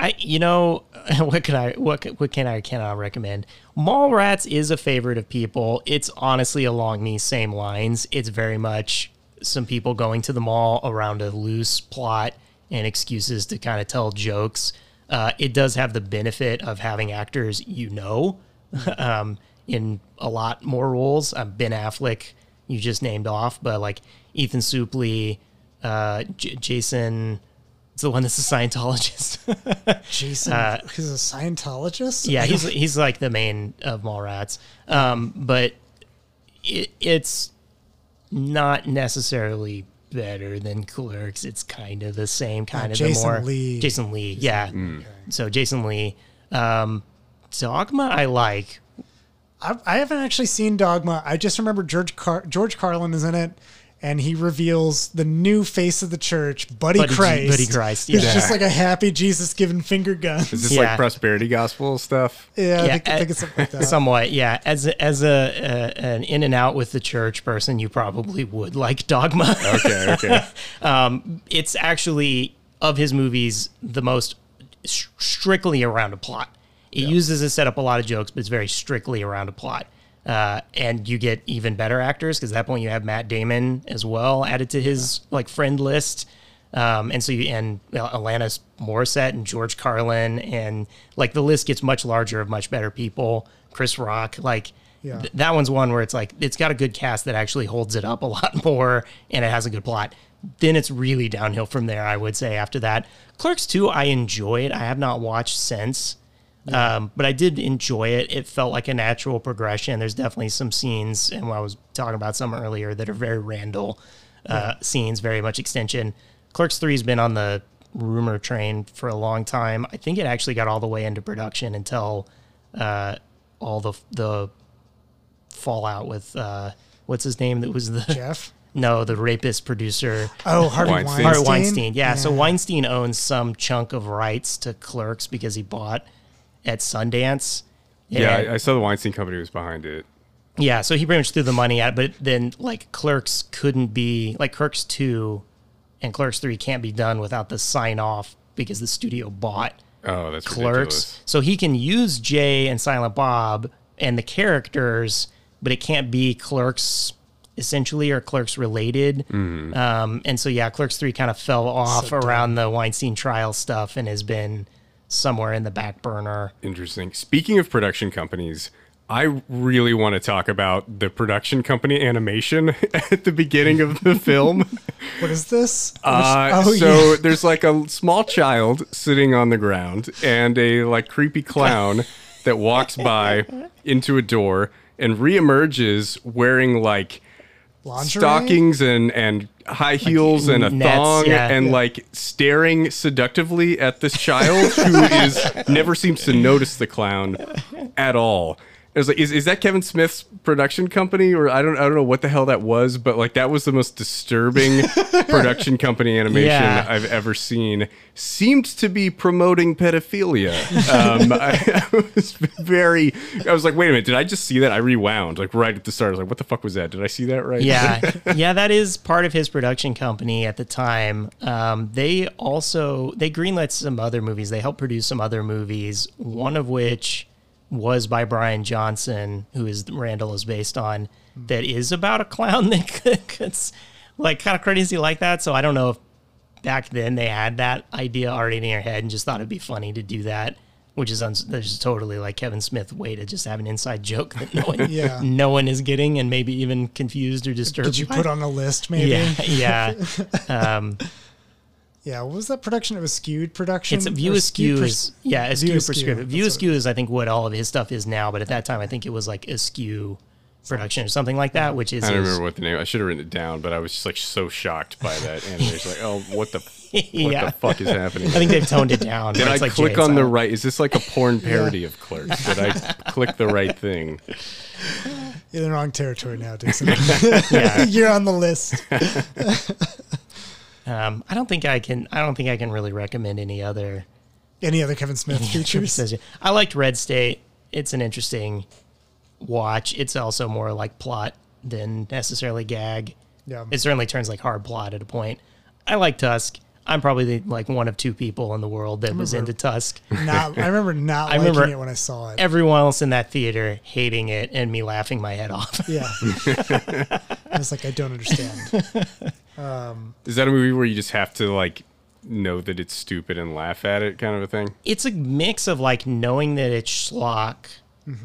What can I recommend? Mallrats is a favorite of people. It's honestly along these same lines. It's very much some people going to the mall around a loose plot and excuses to kind of tell jokes. It does have the benefit of having actors, in a lot more roles. Ben Affleck, you just named off, but like Ethan Suplee, Jason... It's the one that's a Scientologist. Jason, he's a Scientologist? Yeah, he's like the main of Mallrats. But it's not necessarily better than Clerks. It's kind of the same, Jason Lee. Yeah. Mm. Okay. So Jason Lee. Dogma I like. I haven't actually seen Dogma. I just remember George Carlin is in it. And he reveals the new face of the church, Buddy Christ. Buddy Christ, yeah. It's just like a happy Jesus giving finger guns. Is this like prosperity gospel stuff? Yeah, I think it's something like that. Somewhat, yeah. As an in and out with the church person, you probably would like Dogma. Okay. It's actually, of his movies, the most strictly around a plot. It uses to set up a lot of jokes, but it's very strictly around a plot. And you get even better actors because at that point you have Matt Damon as well added to his friend list, and Alanis Morissette and George Carlin, and like the list gets much larger of much better people. Chris Rock, that one's one where it's like it's got a good cast that actually holds it up a lot more, and it has a good plot. Then it's really downhill from there. I would say after that, Clerks 2, I enjoyed. I have not watched since. But I did enjoy it. It felt like a natural progression. There's definitely some scenes, and I was talking about some earlier, that are very Randall scenes, very much extension. Clerks 3 has been on the rumor train for a long time. I think it actually got all the way into production until all the fallout with, what's his name that was the... Jeff? No, the rapist producer. Oh, Harvey Weinstein. Yeah, so Weinstein owns some chunk of rights to Clerks because he bought... at Sundance. I saw the Weinstein Company was behind it. Yeah, so he pretty much threw the money at it, but then Clerks couldn't be, Clerks 2 and Clerks 3 can't be done without the sign-off because the studio bought Clerks. Ridiculous. So he can use Jay and Silent Bob and the characters, but it can't be Clerks essentially or Clerks related. Mm. Clerks 3 kind of fell off around the Weinstein trial stuff and has been... somewhere in the back burner. Interesting. Speaking of production companies, I really want to talk about the production company animation at the beginning of the film. What is this? So yeah. There's like a small child sitting on the ground and a like creepy clown that walks by into a door and reemerges wearing like lingerie? Stockings and high heels like, and a thong and like staring seductively at this child who is never seems to notice the clown at all. I was like, is that Kevin Smith's production company? Or I don't know what the hell that was, but like that was the most disturbing production company animation I've ever seen. Seemed to be promoting pedophilia. I was like, wait a minute, did I just see that? I rewound like right at the start. I was like, what the fuck was that? Did I see that right? Yeah, that is part of his production company at the time. They greenlit some other movies. They helped produce some other movies, one of which was by Brian Johnson, who is Randall is based on, that is about a clown that's like kind of crazy like that. So I don't know if back then they had that idea already in their head and just thought it'd be funny to do that, which is there's totally like Kevin Smith way to just have an inside joke that no one is getting and maybe even confused or disturbed. Did you put on a list maybe? Yeah. Yeah, what was that production? It was Skewed Production? It's a View Askew. Askew Prescriptive. View Askew is, I think, what all of his stuff is now, but at that time, I think it was like Askew Production or something like that, which is... I don't remember what the name... I should have written it down, but I was just like so shocked by that. And it's like, oh, what the fuck is happening? I think they've toned it down. Did I like click on the right... Is this like a porn parody of Clerks? Did I click the right thing? You're in the wrong territory now, Dixon. You're on the list. I don't think I can really recommend any other Kevin Smith features. I liked Red State. It's an interesting watch. It's also more like plot than necessarily gag. Yeah. It certainly turns like hard plot at a point. I like Tusk. I'm probably like one of two people in the world that was into Tusk. I remember liking it when I saw it. Everyone else in that theater hating it and me laughing my head off. Yeah. I was like, I don't understand. Is that a movie where you just have to like know that it's stupid and laugh at it kind of a thing? It's a mix of like knowing that it's schlock,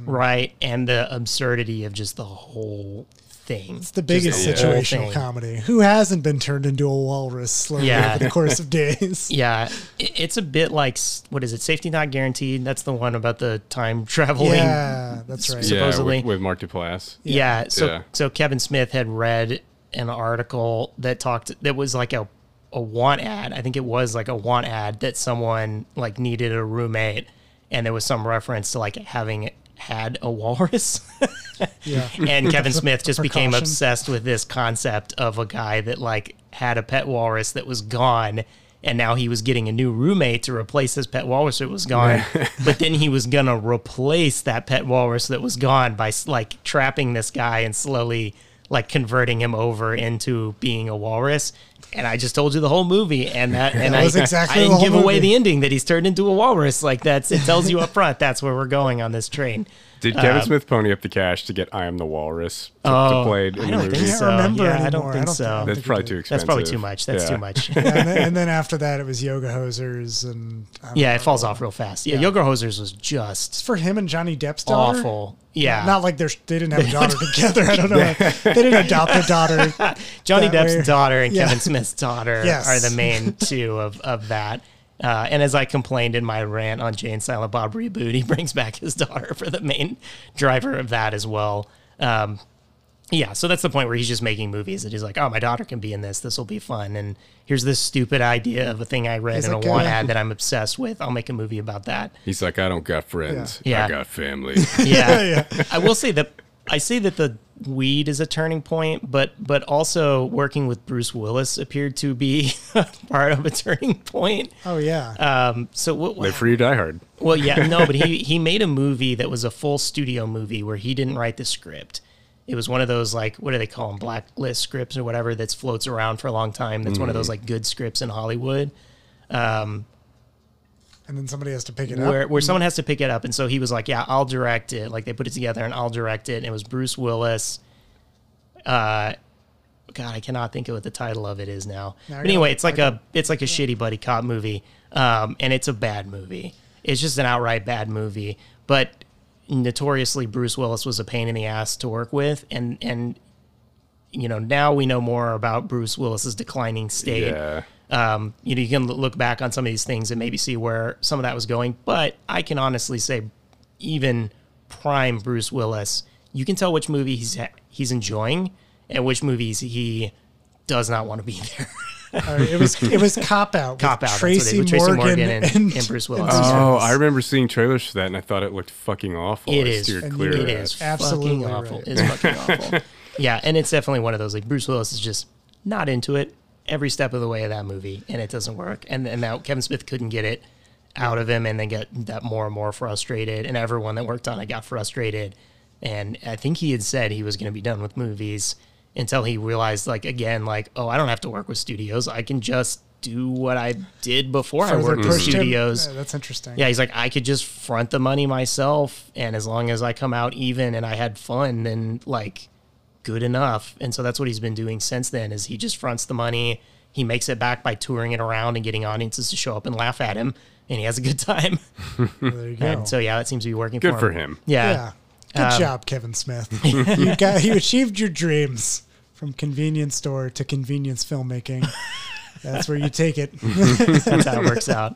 right? And the absurdity of just the whole thing. It's the biggest situational comedy. Who hasn't been turned into a walrus slowly over the course of days? Yeah. It's a bit like, what is it? Safety Not Guaranteed. That's the one about the time traveling. Yeah, that's right. Supposedly. Yeah, with Mark Duplass. Yeah. So Kevin Smith had read an article that was like a want ad. I think it was like a want ad that someone like needed a roommate. And there was some reference to like having had a walrus. And Kevin Smith just became obsessed with this concept of a guy that like had a pet walrus that was gone, and now he was getting a new roommate to replace his pet walrus that was gone. But then he was gonna replace that pet walrus that was gone by like trapping this guy and slowly like converting him over into being a walrus. And I just told you the whole movie, and I didn't give away the ending that he's turned into a walrus. Like it tells you up front. That's where we're going on this train. Did Kevin Smith pony up the cash to get "I Am the Walrus" to play in the movie? I don't think so. That's probably too expensive. That's probably too much. And then after that, it was Yoga Hosers, and it falls off real fast. Yeah, Yoga Hosers was just for him and Johnny Depp's daughter. Awful. Yeah, not like they didn't have a daughter together. I don't know. They didn't adopt a daughter. Johnny Depp's daughter and Kevin Smith's daughter are the main two of that. And as I complained in my rant on Jay and Silent Bob Reboot, he brings back his daughter for the main driver of that as well. So that's the point where he's just making movies that he's like, oh, my daughter can be in this. This will be fun. And here's this stupid idea of a thing I read in a want ad that I'm obsessed with. I'll make a movie about that. He's like, I don't got friends. Yeah. I got family. I will say that the weed is a turning point, but also working with Bruce Willis appeared to be part of a turning point. Oh yeah. So what? Live Free or Die Hard. Well, yeah, no, but he made a movie that was a full studio movie where he didn't write the script. It was one of those like, what do they call them, blacklist scripts or whatever that floats around for a long time. That's one of those like good scripts in Hollywood. And then somebody has to pick it up. Where someone has to pick it up. And so he was like, yeah, I'll direct it. Like they put it together and I'll direct it. And it was Bruce Willis. God, I cannot think of what the title of it is now. But anyway, it's like a shitty buddy cop movie. And it's a bad movie. It's just an outright bad movie. But notoriously, Bruce Willis was a pain in the ass to work with. And you know, now we know more about Bruce Willis's declining state. Yeah. You know, you can look back on some of these things and maybe see where some of that was going. But I can honestly say even prime Bruce Willis, you can tell which movie he's enjoying and which movies he does not want to be there. It was Cop Out. Tracy Morgan and Bruce Willis. Oh, I remember seeing trailers for that, and I thought it looked fucking awful. It is absolutely fucking awful. It's fucking awful. Yeah, and it's definitely one of those, like, Bruce Willis is just not into it every step of the way of that movie, and it doesn't work. And now Kevin Smith couldn't get it out of him, and then get that more and more frustrated, and everyone that worked on it got frustrated. And I think he had said he was going to be done with movies until he realized, like, again, like, oh, I don't have to work with studios. I can just do what I did before I worked with studios. Yeah, that's interesting. Yeah, he's like, I could just front the money myself, and as long as I come out even and I had fun, then, like, good enough. And so that's what he's been doing since then, is he just fronts the money. He makes it back by touring it around and getting audiences to show up and laugh at him, and he has a good time. Well, there you go. And so, yeah, that seems to be working good for him. Yeah. Good job, Kevin Smith. You achieved your dreams from convenience store to convenience filmmaking. That's where you take it. That's how it works out.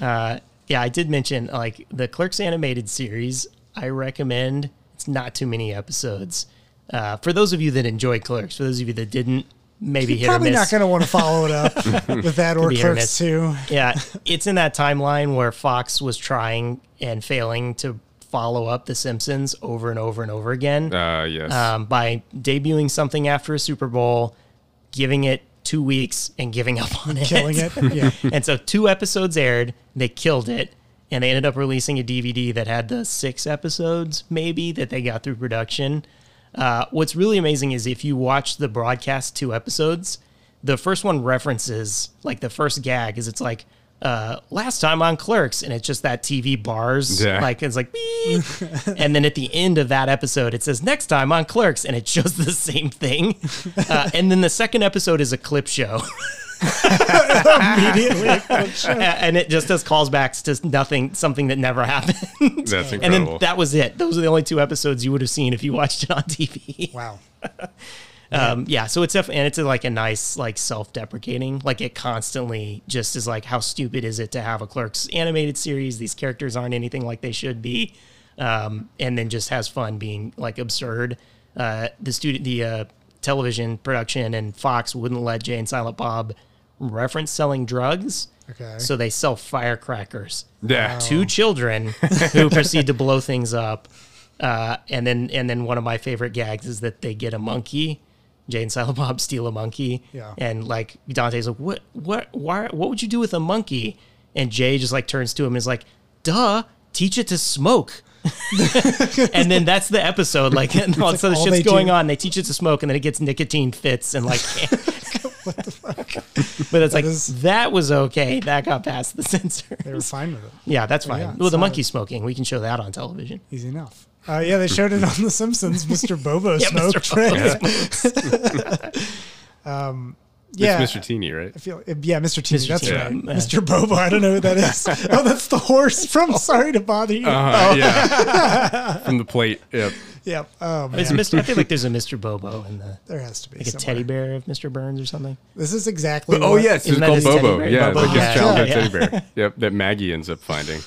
I did mention, like, the Clerks Animated Series, I recommend. It's not too many episodes. For those of you that enjoy Clerks, for those of you that didn't, maybe hit or miss. Probably not going to want to follow it up with that or Clerks 2. Yeah, it's in that timeline where Fox was trying and failing to follow up The Simpsons over and over and over again. Yes. By debuting something after a Super Bowl, giving it 2 weeks and giving up on it. Killing it, yeah. And so 2 episodes aired, they killed it, and they ended up releasing a DVD that had the 6 episodes, maybe, that they got through production. What's really amazing is if you watch the broadcast 2 episodes, the first one references, like, the first gag is it's like, last time on Clerks, and it's just that TV bars, yeah. Like, it's like, beep. And then at the end of that episode, it says next time on Clerks, and it shows the same thing. And then the second episode is a clip show. Immediately a clip show. And it just does calls back to nothing, something that never happened. That's incredible. And then that was it. Those are the only 2 episodes you would have seen if you watched it on TV. Wow. Yeah, so it's definitely, and it's like a nice, like, self-deprecating, like, it constantly just is like, how stupid is it to have a Clerks Animated Series? These characters aren't anything like they should be. And then just has fun being, like, absurd. The television production and Fox wouldn't let Jay and Silent Bob reference selling drugs. Okay. So they sell firecrackers. Yeah. Wow. To children who proceed to blow things up. And then one of my favorite gags is that they get a monkey. Jay and Silent Bob steal a monkey, yeah. And, like, Dante's like, what would you do with a monkey? And Jay just, like, turns to him and is like, duh, teach it to smoke. And then that's the episode, like, and all this other shit's going on. They teach it to smoke, and then it gets nicotine fits and, like, what the fuck? But it's that was okay. That got past the censors. They were fine with it. Yeah, that's fine. Yeah, well, the monkey smoking, we can show that on television. Easy enough. Yeah, they showed it on The Simpsons. Mr. Bobo smoked. Yeah, Mr. Yeah, it's Mr. Teeny, right? Mr. Teeny. That's right. Yeah. Mr. Bobo. I don't know who that is. Oh, that's the horse from Sorry to Bother You. Yeah, from the plate. Yep. Yep. Oh, man. I feel like there's a Mr. Bobo in the. There has to be. Like somewhere. A teddy bear of Mr. Burns or something. This is exactly. But, yes, it's called Bobo. Yeah, Bobo. It's like his childhood teddy bear. Yep, that Maggie ends up finding.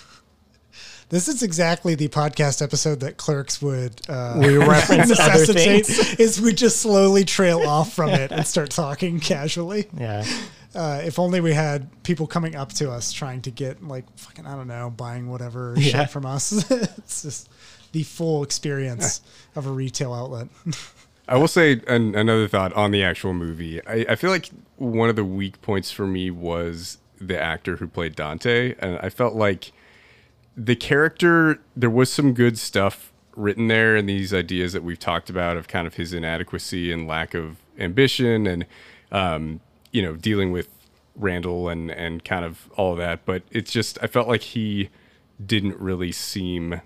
This is exactly the podcast episode that Clerks would necessitate, is we just slowly trail off from it and start talking casually. Yeah. If only we had people coming up to us trying to get, like, fucking, I don't know, buying whatever shit from us. It's just the full experience of a retail outlet. I will say another thought on the actual movie. I feel like one of the weak points for me was the actor who played Dante. And I felt like the character, there was some good stuff written there, and these ideas that we've talked about of kind of his inadequacy and lack of ambition and, you know, dealing with Randall and kind of all of that. But it's just, I felt like he didn't really seem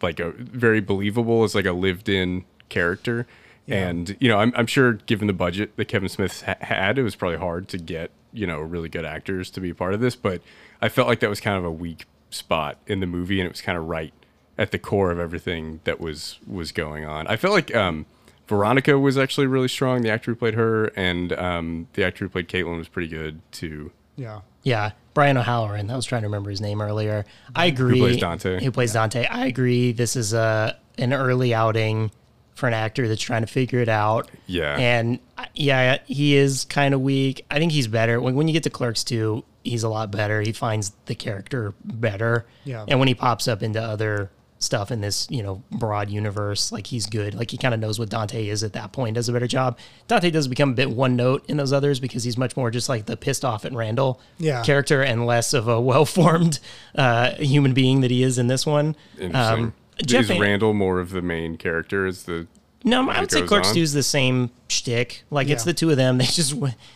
like a very believable as like a lived in character. Yeah. And, you know, I'm sure given the budget that Kevin Smith had, it was probably hard to get, you know, really good actors to be a part of this. But I felt like that was kind of a weak spot in the movie, and it was kind of right at the core of everything that was going on. I felt like Veronica was actually really strong. The actor who played her, and the actor who played Caitlin was pretty good too. Yeah. Yeah. Brian O'Halloran. I was trying to remember his name earlier. I agree. Who plays Dante. Dante. I agree. This is an early outing for an actor that's trying to figure it out. Yeah. And yeah, he is kind of weak. I think he's better. When you get to Clerks 2, he's a lot better. He finds the character better. Yeah. And when he pops up into other stuff in this, you know, broad universe, like he's good. Like he kind of knows what Dante is at that point, does a better job. Dante does become a bit one note in those others because he's much more just like the pissed off at Randall character and less of a well-formed human being that he is in this one. Interesting. Is Randall more of the main character? No, I would say Clerks 2 is the same shtick. Like, it's the two of them.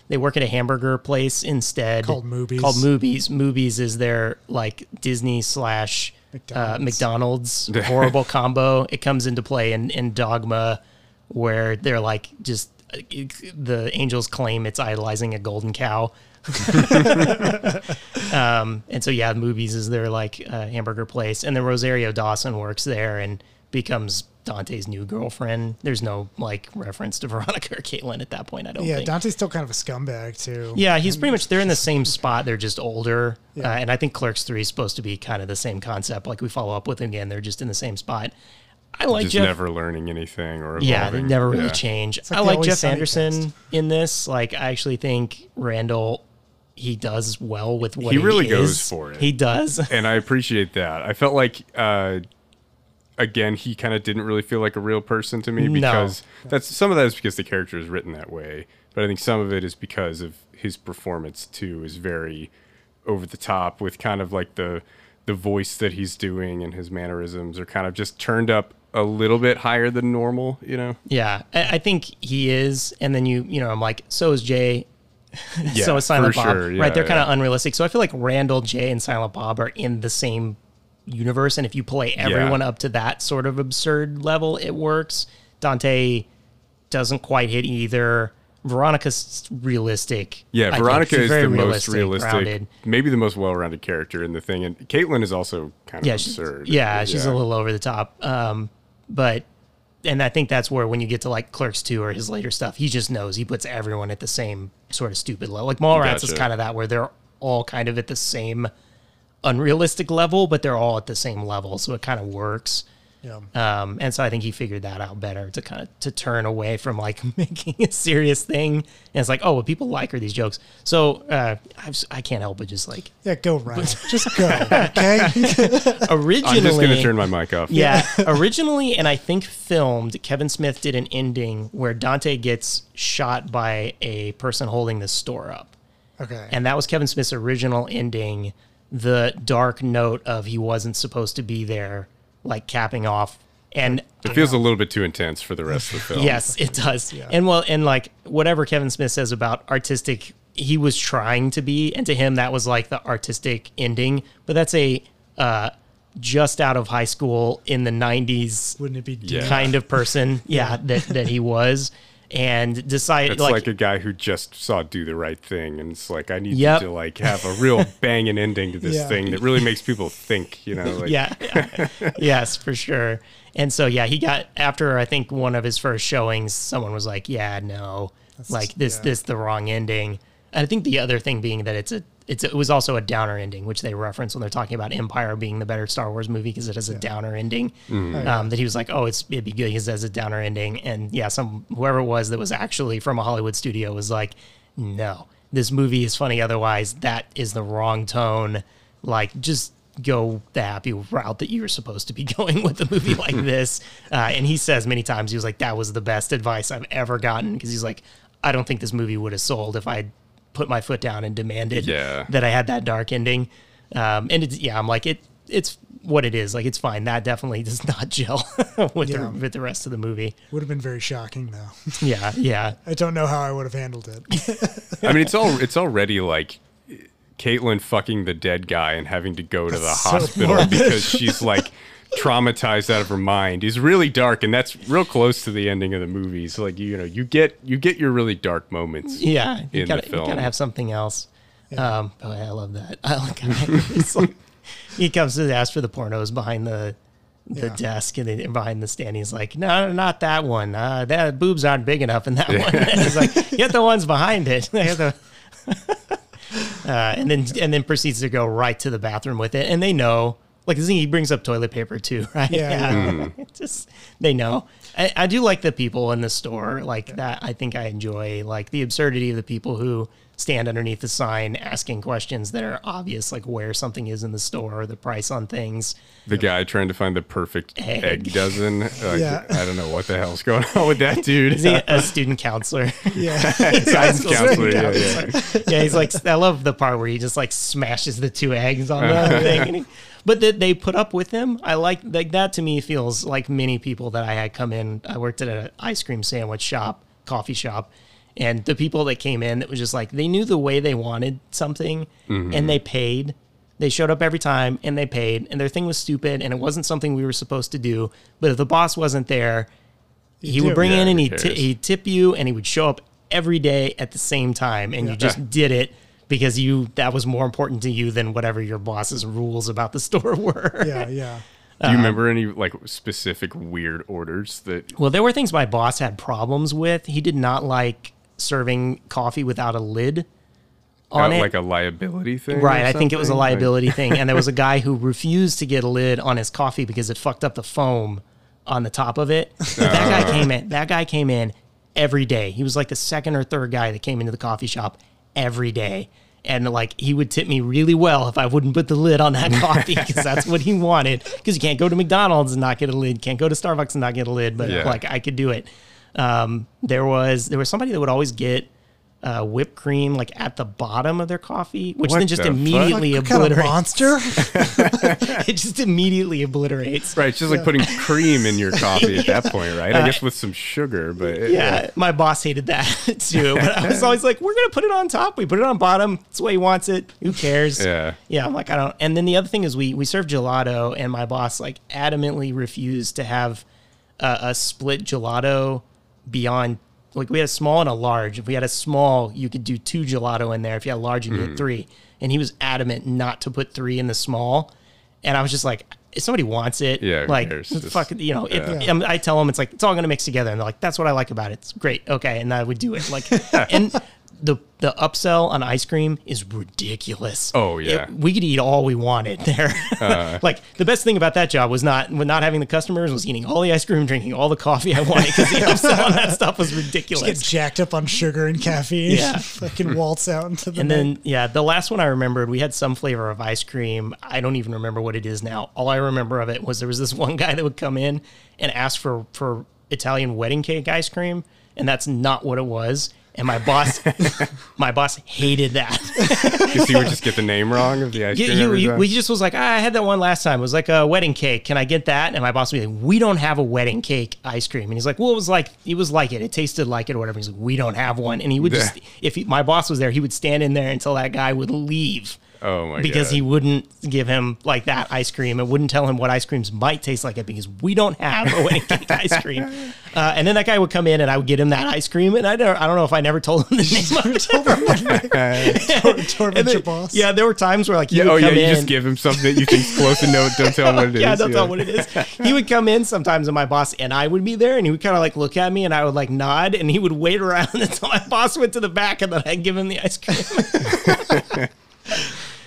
They work at a hamburger place instead. Called Movies. Movies is their, like, Disney / McDonald's horrible combo. It comes into play in Dogma, where they're, like, just... The angels claim it's idolizing a golden cow. And so, yeah, Movies is their, like, hamburger place. And then Rosario Dawson works there and becomes Dante's new girlfriend. There's no, like, reference to Veronica or Caitlin at that point, I don't think. Yeah, Dante's still kind of a scumbag, too. Yeah, he's pretty much... They're in the same spot. They're just older. Yeah. And I think Clerks 3 is supposed to be kind of the same concept. Like, we follow up with them again. They're just in the same spot. I like just Jeff. Never learning anything or evolving. Yeah, they never really change. Like I like Jeff Anderson in this. Like, I actually think Randall, he does well with what he really is. Goes for it. He does, and I appreciate that. I felt like, again, he kind of didn't really feel like a real person to me because some of that is because the character is written that way, but I think some of it is because of his performance too. Is very over the top with kind of like the voice that he's doing and his mannerisms are kind of just turned up a little bit higher than normal, you know? Yeah, I think he is. And then you know, I'm like, so is Jay. Yeah, so is Silent Bob. Sure. Yeah, right. They're kind of unrealistic. So I feel like Randall, Jay, and Silent Bob are in the same universe. And if you play everyone up to that sort of absurd level, it works. Dante doesn't quite hit either. Veronica's realistic. Yeah, Veronica is the most realistic, maybe the most well-rounded character in the thing. And Caitlin is also kind of absurd. She's a little over the top. And I think that's where when you get to like Clerks 2 or his later stuff, he just knows he puts everyone at the same sort of stupid level. Like Mallrats is kind of that where they're all kind of at the same unrealistic level, but they're all at the same level. So it kind of works. Yeah. And so I think he figured that out better to kind of to turn away from like making a serious thing. And it's like, oh, what people like are these jokes. So I can't help but just like... Yeah, go right. Just go, okay? Originally... I'm just going to turn my mic off. Yeah, originally, and I think filmed, Kevin Smith did an ending where Dante gets shot by a person holding the store up. Okay. And that was Kevin Smith's original ending. The dark note of he wasn't supposed to be there. Like capping off, and it feels a little bit too intense for the rest of the film. Yes, it does. Yeah. And like whatever Kevin Smith says about artistic, he was trying to be, and to him that was like the artistic ending. But that's a just out of high school in the '90s, wouldn't it be kind of person? Yeah, that he was, and decided. It's like a guy who just saw Do the Right Thing, and it's like I need you to like have a real banging ending to this thing that really makes people think, you know? Like. Yeah, yes, for sure. And so he got after I think one of his first showings, someone was like, "Yeah, no, that's like this the wrong ending." And I think the other thing being that it was also a downer ending, which they reference when they're talking about Empire being the better Star Wars movie because it has a downer ending. Mm-hmm. That he was like, oh, it'd be good because it has a downer ending. And whoever it was that was actually from a Hollywood studio was like, no, this movie is funny otherwise. That is the wrong tone. Like, just go the happy route that you were supposed to be going with a movie like this. And he says many times, he was like, that was the best advice I've ever gotten because he's like, I don't think this movie would have sold if I'd put my foot down and demanded that I had that dark ending. I'm like, it's what it is. Like, it's fine. That definitely does not gel with the rest of the movie. Would have been very shocking though. Yeah. I don't know how I would have handled it. I mean, it's already like Caitlin fucking the dead guy and having to go to the hospital because she's like traumatized out of her mind is really dark, and that's real close to the ending of the movie. So like you get your really dark moments. Yeah, you gotta have something else. Yeah. I love that. I like, it's like He comes to ask for the pornos behind the desk and then behind the stand. He's like, no, not that one. That boobs aren't big enough in that one. And he's like, get the ones behind it. And then proceeds to go right to the bathroom with it. And they know, like, he brings up toilet paper too, right? Yeah. Just, they know. I do like the people in the store like that. I think I enjoy like the absurdity of the people who stand underneath the sign asking questions that are obvious, like where something is in the store, the price on things. The guy trying to find the perfect egg dozen. I don't know what the hell's going on with that dude. Is he a student counselor? Yeah. Counselor. Yeah, he's like, I love the part where he just like smashes the two eggs on the thing. And but that they put up with him. I like that to me feels like many people that I had come in. I worked at an ice cream sandwich shop, coffee shop. And the people that came in, it was just like, they knew the way they wanted something, and they paid. They showed up every time, and they paid. And their thing was stupid, and it wasn't something we were supposed to do. But if the boss wasn't there, he would bring in and he'd tip you, and he would show up every day at the same time. And you just did it because that was more important to you than whatever your boss's rules about the store were. Yeah. Do you remember any like specific weird orders that... Well, there were things my boss had problems with. He did not like... serving coffee without a lid on it. Like a liability thing? Right, I think it was a liability thing. And there was a guy who refused to get a lid on his coffee because it fucked up the foam on the top of it. That guy came in every day. He was like the second or third guy that came into the coffee shop every day. And like he would tip me really well if I wouldn't put the lid on that coffee because that's what he wanted. Because you can't go to McDonald's and not get a lid. Can't go to Starbucks and not get a lid. But like I could do it. There was somebody that would always get whipped cream like at the bottom of their coffee, which then just immediately obliterates. It just immediately obliterates. Right, it's just like putting cream in your coffee at that point, right? I guess with some sugar, but my boss hated that too. But I was always like, we're gonna put it on top. We put it on bottom. It's the way he wants it. Who cares? Yeah. I'm like, I don't. And then the other thing is we served gelato, and my boss like adamantly refused to have a split gelato. Beyond, like we had a small and a large. If we had a small, you could do 2 gelato in there. If you had a large, you could do 3. And he was adamant not to put 3 in the small. And I was just like, if somebody wants it, like, fuck it, you know. I tell them it's like it's all gonna mix together, and they're like, that's what I like about it. It's great, okay. And I would do it like, and the upsell on ice cream is ridiculous. Oh yeah, we could eat all we wanted there. Like the best thing about that job was not having the customers, was eating all the ice cream, drinking all the coffee I wanted because the upsell on that stuff was ridiculous. Just get jacked up on sugar and caffeine. Yeah, fucking waltz out into the. And then the last one I remembered, we had some flavor of ice cream. I don't even remember what it is now. All I remember of it was there was this one guy that would come in and ask for Italian wedding cake ice cream, and that's not what it was. And my boss hated that because he would just get the name wrong of the ice cream. We just was like, I had that one last time. It was like a wedding cake. Can I get that? And my boss would be like, we don't have a wedding cake ice cream. And he's like, well, it was like it. It tasted like it or whatever. He's like, we don't have one. And he would just, if my boss was there, he would stand in there until that guy would leave. Oh my god! Because he wouldn't give him like that ice cream and wouldn't tell him what ice creams might taste like it because we don't have a wedding cake ice cream. And then that guy would come in and I would get him that ice cream and I don't know if I never told him the name of it. Torment your boss. Yeah, there were times where like you just give him something that you think's close and don't tell him what it is. Yeah, don't tell him what it is. He would come in sometimes and my boss and I would be there and he would kind of like look at me and I would like nod and he would wait around until my boss went to the back and then I'd give him the ice cream.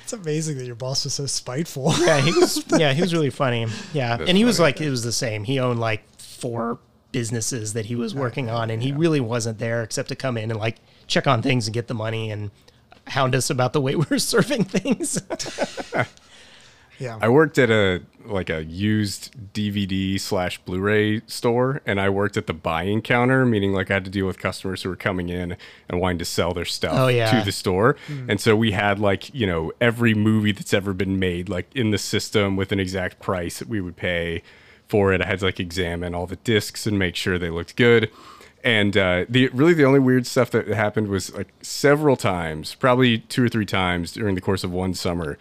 It's amazing that your boss was so spiteful. Yeah, he was really funny. Yeah, and he was like, it was the same. He owned like 4 businesses that he was working on, and he really wasn't there except to come in and like check on things and get the money and hound us about the way we were serving things. Yeah, I worked at a used DVD / Blu-ray store, and I worked at the buying counter, meaning like I had to deal with customers who were coming in and wanting to sell their stuff to the store. And so we had like, you know, every movie that's ever been made like in the system with an exact price that we would pay for it. I had to like examine all the discs and make sure they looked good. And the only weird stuff that happened was like several times, probably 2 or 3 times during the course of one summer,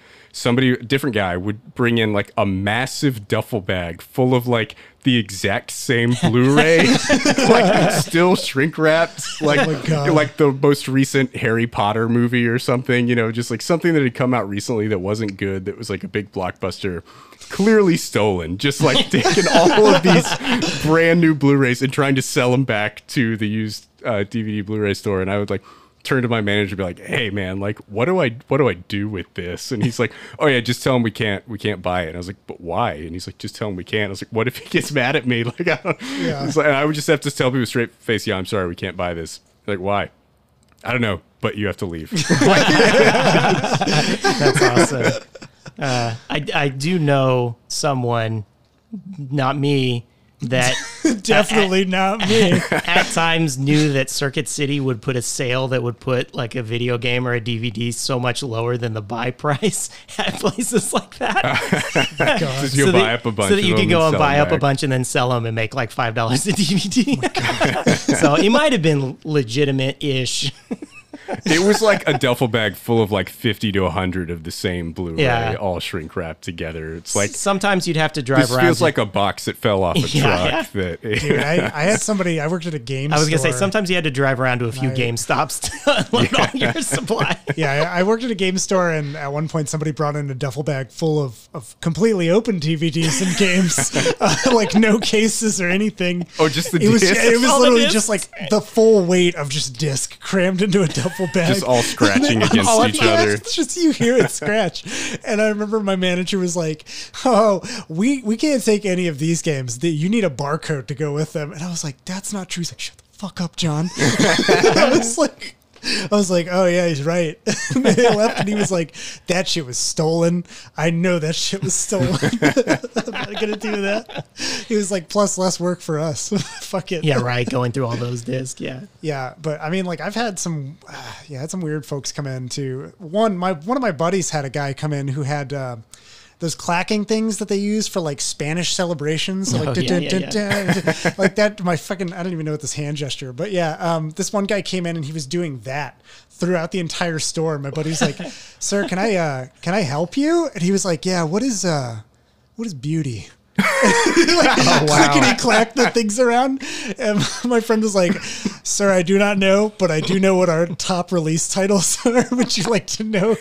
a different guy would bring in like a massive duffel bag full of like the exact same Blu-ray, like still shrink wrapped, like, oh, like the most recent Harry Potter movie or something, you know, just like something that had come out recently that wasn't good, that was like a big blockbuster, clearly stolen, just like taking all of these brand new Blu-rays and trying to sell them back to the used DVD Blu-ray store. And I would like turn to my manager and be like, hey man, like what do I do with this? And he's like, oh yeah, just tell him we can't buy it. And I was like, but why? And he's like, just tell him we can't. I was like, what if he gets mad at me? Like, I don't, yeah. It's like, I would just have to tell people straight face, yeah, I'm sorry, we can't buy this. Like, why? I don't know, but you have to leave. That's awesome. I do know someone, not me, that definitely not me at times knew that Circuit City would put a sale that would put like a video game or a DVD so much lower than the buy price at places like that. So that you could go and buy up a bunch and then sell them and make like $5 a DVD. So it might have been legitimate-ish. It was like a duffel bag full of like 50 to 100 of the same Blu-ray, all shrink wrapped together. It's like sometimes you'd have to drive around. It feels like a box that fell off a truck. Yeah. Dude, I had somebody, I worked at a game store. I was going to say, sometimes you had to drive around to a few GameStops to unload all your supply. Yeah, I worked at a game store, and at one point somebody brought in a duffel bag full of completely open DVDs and games, like no cases or anything. Oh, just the discs? It was literally just like the full weight of just disc crammed into a duffel bag. Just all scratching against each other. It's just, you hear it scratch. And I remember my manager was like, oh, we can't take any of these games. You need a barcode to go with them. And I was like, that's not true. He's like, shut the fuck up, John. I was like, oh yeah, he's right. And they left, and he was like, that shit was stolen. I know that shit was stolen. I'm not gonna do that. He was like, plus less work for us. Fuck it. Yeah, right. Going through all those discs. Yeah. Yeah, but I mean, like, I've had some, I had some weird folks come in too. One of my buddies had a guy come in who had those clacking things that they use for like Spanish celebrations. So, like, like that, my fucking, I don't even know what this hand gesture, but yeah. This one guy came in and he was doing that throughout the entire store. My buddy's like, sir, can I help you? And he was like, yeah, what is beauty? Like, oh, wow. Clickety clack the things around. And my friend was like, sir, I do not know, but I do know what our top release titles are. Would you like to know?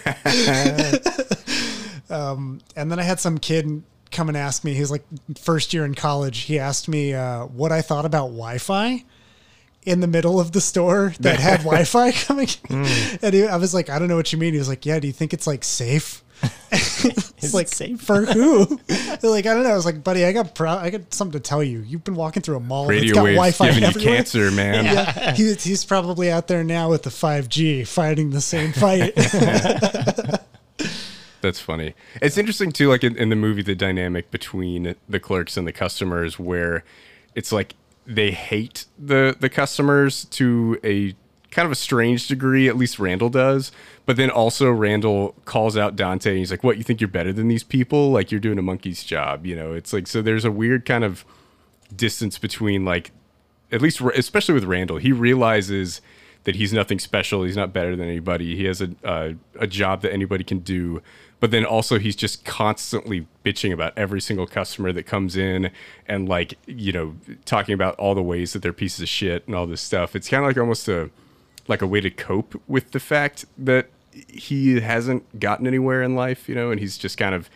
And then I had some kid come and ask me, he was like first year in college. He asked me, what I thought about Wi-Fi in the middle of the store that had Wi-Fi coming. And I was like, I don't know what you mean. He was like, yeah, do you think it's like safe? It's like, safe for who? They're like, I don't know. I was like, buddy, I got something to tell you. You've been walking through a mall. Radio that's waves got Wi-Fi giving everywhere. You cancer, man. Yeah. He's probably out there now with the 5G fighting the same fight. That's funny. It's interesting too, like in the movie, the dynamic between the clerks and the customers, where it's like they hate the customers to a kind of a strange degree, at least Randall does. But then also Randall calls out Dante and he's like, what, you think you're better than these people? Like, you're doing a monkey's job, you know? It's like, so there's a weird kind of distance between, like, at least especially with Randall, he realizes that he's nothing special. He's not better than anybody. He has a job that anybody can do. But then also he's just constantly bitching about every single customer that comes in and, like, you know, talking about all the ways that they're pieces of shit and all this stuff. It's kind of like almost a way to cope with the fact that he hasn't gotten anywhere in life, you know, and he's just kind of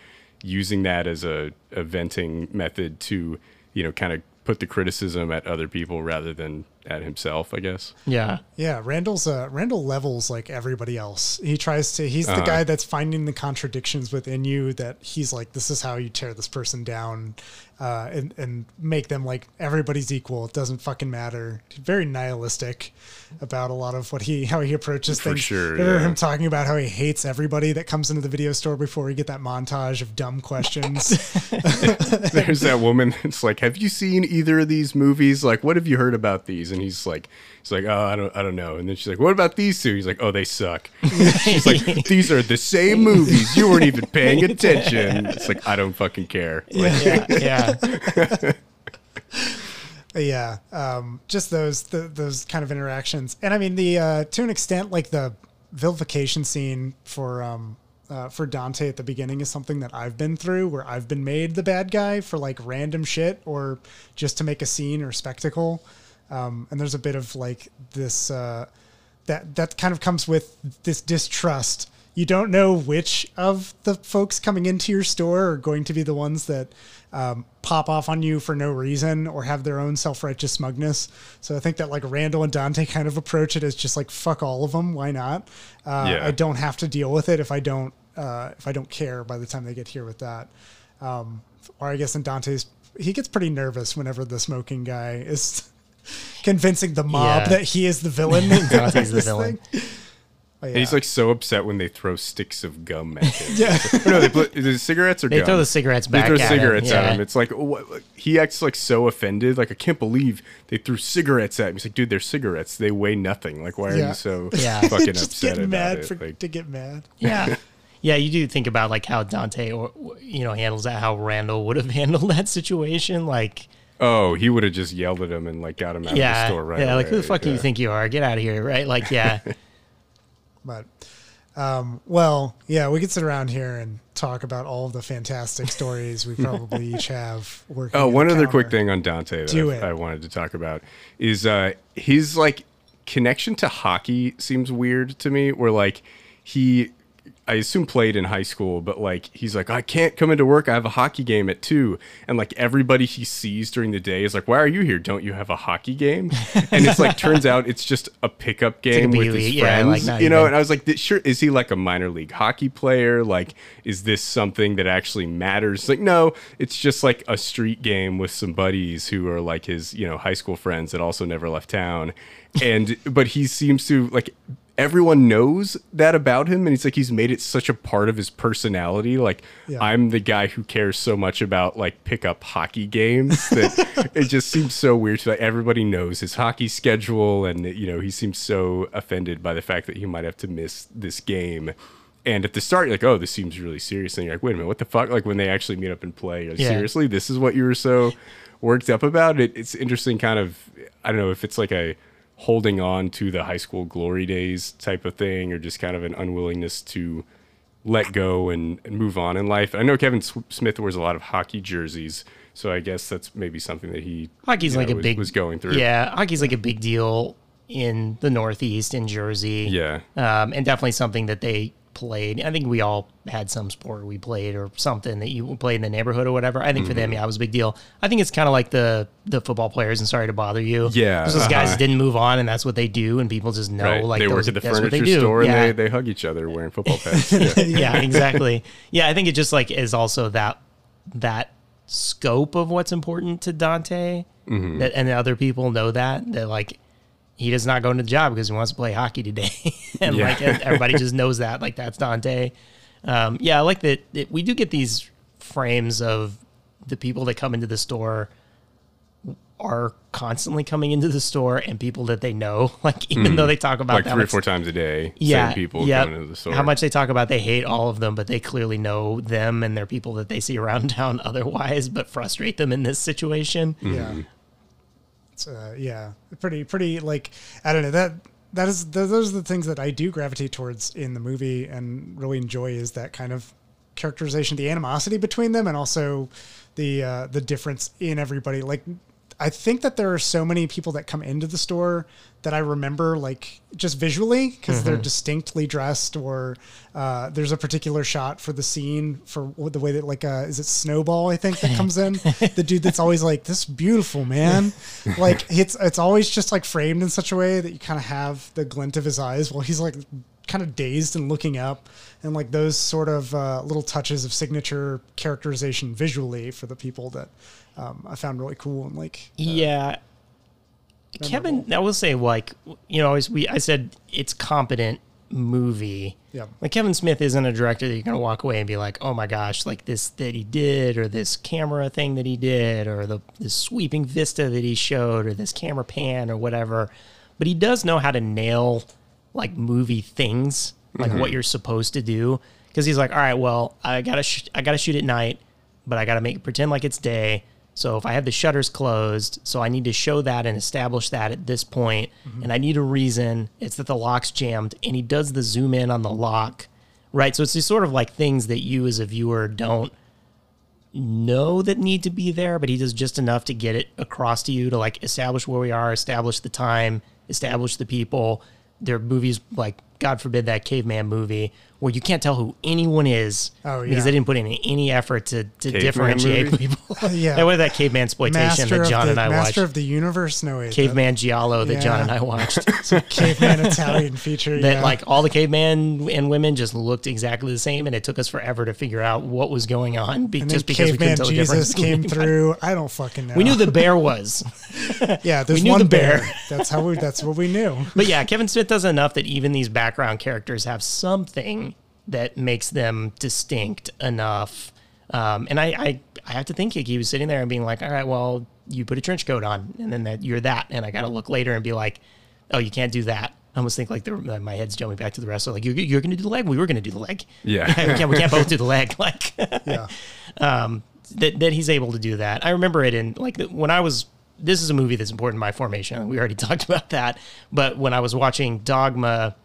using that as a venting method to, you know, kind of put the criticism at other people rather than at himself, I guess. Yeah. Yeah. Randall levels like everybody else. He tries to, he's the guy that's finding the contradictions within you, that he's like, this is how you tear this person down, and make them like everybody's equal. It doesn't fucking matter. Very nihilistic about a lot of how he approaches things. For sure. I remember him talking about how he hates everybody that comes into the video store before we get that montage of dumb questions. There's that woman that's like, have you seen either of these movies? Like, what have you heard about these? And he's like, oh, I don't know. And then she's like, what about these two? He's like, oh, they suck. She's like, these are the same movies. You weren't even paying attention. It's like, I don't fucking care. Like, yeah. Yeah. Just those kind of interactions. And I mean, to an extent, like the vilification scene for for Dante at the beginning is something that I've been through, where I've been made the bad guy for like random shit or just to make a scene or spectacle. And there's a bit of like this, that kind of comes with this distrust. You don't know which of the folks coming into your store are going to be the ones that pop off on you for no reason or have their own self-righteous smugness. So I think that like Randall and Dante kind of approach it as just like, fuck all of them. Why not? I don't have to deal with it if I don't care by the time they get here with that. Or I guess in Dante's, he gets pretty nervous whenever the smoking guy is convincing the mob that he is the villain. Dante's the villain. Oh, yeah. And he's like so upset when they throw sticks of gum at him. Yeah. No, they put the cigarettes or gum. They throw the cigarettes back at him. They throw cigarettes at him. It's like, what? He acts like so offended. Like, I can't believe they threw cigarettes at him. He's like, dude, they're cigarettes. They weigh nothing. Like, why are you so fucking upset about mad it? To get mad. Yeah. Yeah, you do think about like how Dante, handles that, how Randall would have handled that situation. Like, oh, he would have just yelled at him and like got him out of the store right away. Yeah, like, who the fuck do you think you are? Get out of here, right? Like, yeah. But, we could sit around here and talk about all of the fantastic stories we probably each have working. Oh, one other quick thing on Dante that I wanted to talk about is his, like, connection to hockey seems weird to me, where, like, he, I assume, played in high school, but, like, he's like, I can't come into work. I have a hockey game at 2:00. And, like, everybody he sees during the day is like, why are you here? Don't you have a hockey game? And it's like, turns out it's just a pickup game with his friends, and I was like, sure. Is he like a minor league hockey player? Like, is this something that actually matters? Like, no, it's just like a street game with some buddies who are like his, high school friends that also never left town. But he seems to like, everyone knows that about him, and it's like he's made it such a part of his personality. Like, I'm the guy who cares so much about like pickup hockey games that it just seems so weird to, like, everybody knows his hockey schedule, and he seems so offended by the fact that he might have to miss this game. And at the start, you're like, oh, this seems really serious, and you're like, wait a minute, what the fuck? Like, when they actually meet up and play, you're like, seriously, this is what you were so worked up about? It's interesting, kind of. I don't know if it's like a holding on to the high school glory days type of thing, or just kind of an unwillingness to let go and move on in life. I know Kevin Smith wears a lot of hockey jerseys, so I guess that's maybe something that he was going through. Yeah, hockey's like a big deal in the Northeast, in Jersey. Yeah. And definitely something that they played. I think we all had some sport we played or something that you played in the neighborhood or whatever. I think for them, it was a big deal. I think it's kind of like the football players and Sorry to Bother You. Yeah. Those guys didn't move on, and that's what they do, and people just know. Right. Like, they work at the furniture store, and they hug each other wearing football pads. Yeah. Yeah, exactly. Yeah, I think it just like is also that scope of what's important to Dante, that, and other people know that like, he does not go into the job because he wants to play hockey today. And like, everybody just knows that, like, that's Dante. I like that. We do get these frames of the people that come into the store are constantly coming into the store, and people that they know, like, even though they talk about like that 3 or 4 times a day, same people coming into the store. How much they talk about, they hate all of them, but they clearly know them, and they're people that they see around town otherwise, but frustrate them in this situation. Yeah. Pretty like, I don't know, those are the things that I do gravitate towards in the movie and really enjoy, is that kind of characterization, the animosity between them, and also the difference in everybody. Like, I think that there are so many people that come into the store that I remember, like, just visually, because they're distinctly dressed, or there's a particular shot for the scene, for the way that, like, is it Snowball, I think, that comes in? The dude that's always like, this is beautiful, man. Like, it's always just, like, framed in such a way that you kind of have the glint of his eyes while he's, like, kind of dazed and looking up, and like those sort of little touches of signature characterization visually for the people that I found really cool. And like, memorable. Kevin, I will say, like, I said, it's competent movie. Yeah. Like, Kevin Smith isn't a director that you're going to walk away and be like, oh my gosh, like this that he did, or this camera thing that he did, or this sweeping vista that he showed, or this camera pan or whatever. But he does know how to nail like movie things, like what you're supposed to do. Cause he's like, all right, well, I gotta shoot at night, but I gotta pretend like it's day. So if I have the shutters closed, so I need to show that and establish that at this point. And I need a reason. It's that the lock's jammed, and he does the zoom in on the lock, right? So it's these sort of like things that you as a viewer don't know that need to be there, but he does just enough to get it across to you to like establish where we are, establish the time, establish the people. There are movies like, God forbid, that caveman movie where you can't tell who anyone is because they didn't put in any effort to differentiate people. That was that caveman exploitation that John and I watched. Master of the Universe, no way. Caveman Giallo that John and I watched. Caveman Italian feature. That like all the caveman and women just looked exactly the same, and it took us forever to figure out what was going on just because we couldn't tell the difference. Caveman Jesus came through. I don't fucking know. We knew the bear was. There's one bear. That's what we knew. But yeah, Kevin Smith does enough that even these background characters have something that makes them distinct enough. And I have to think he was sitting there and being like, all right, well, you put a trench coat on and then you're that. And I got to look later and be like, oh, you can't do that. I almost think like my head's jumping back to the wrestler. Like you're going to do the leg. We were going to do the leg. Yeah. we can't both do the leg. Like that he's able to do that. I remember it in like when I was, this is a movie that's important to my formation. We already talked about that. But when I was watching Dogma,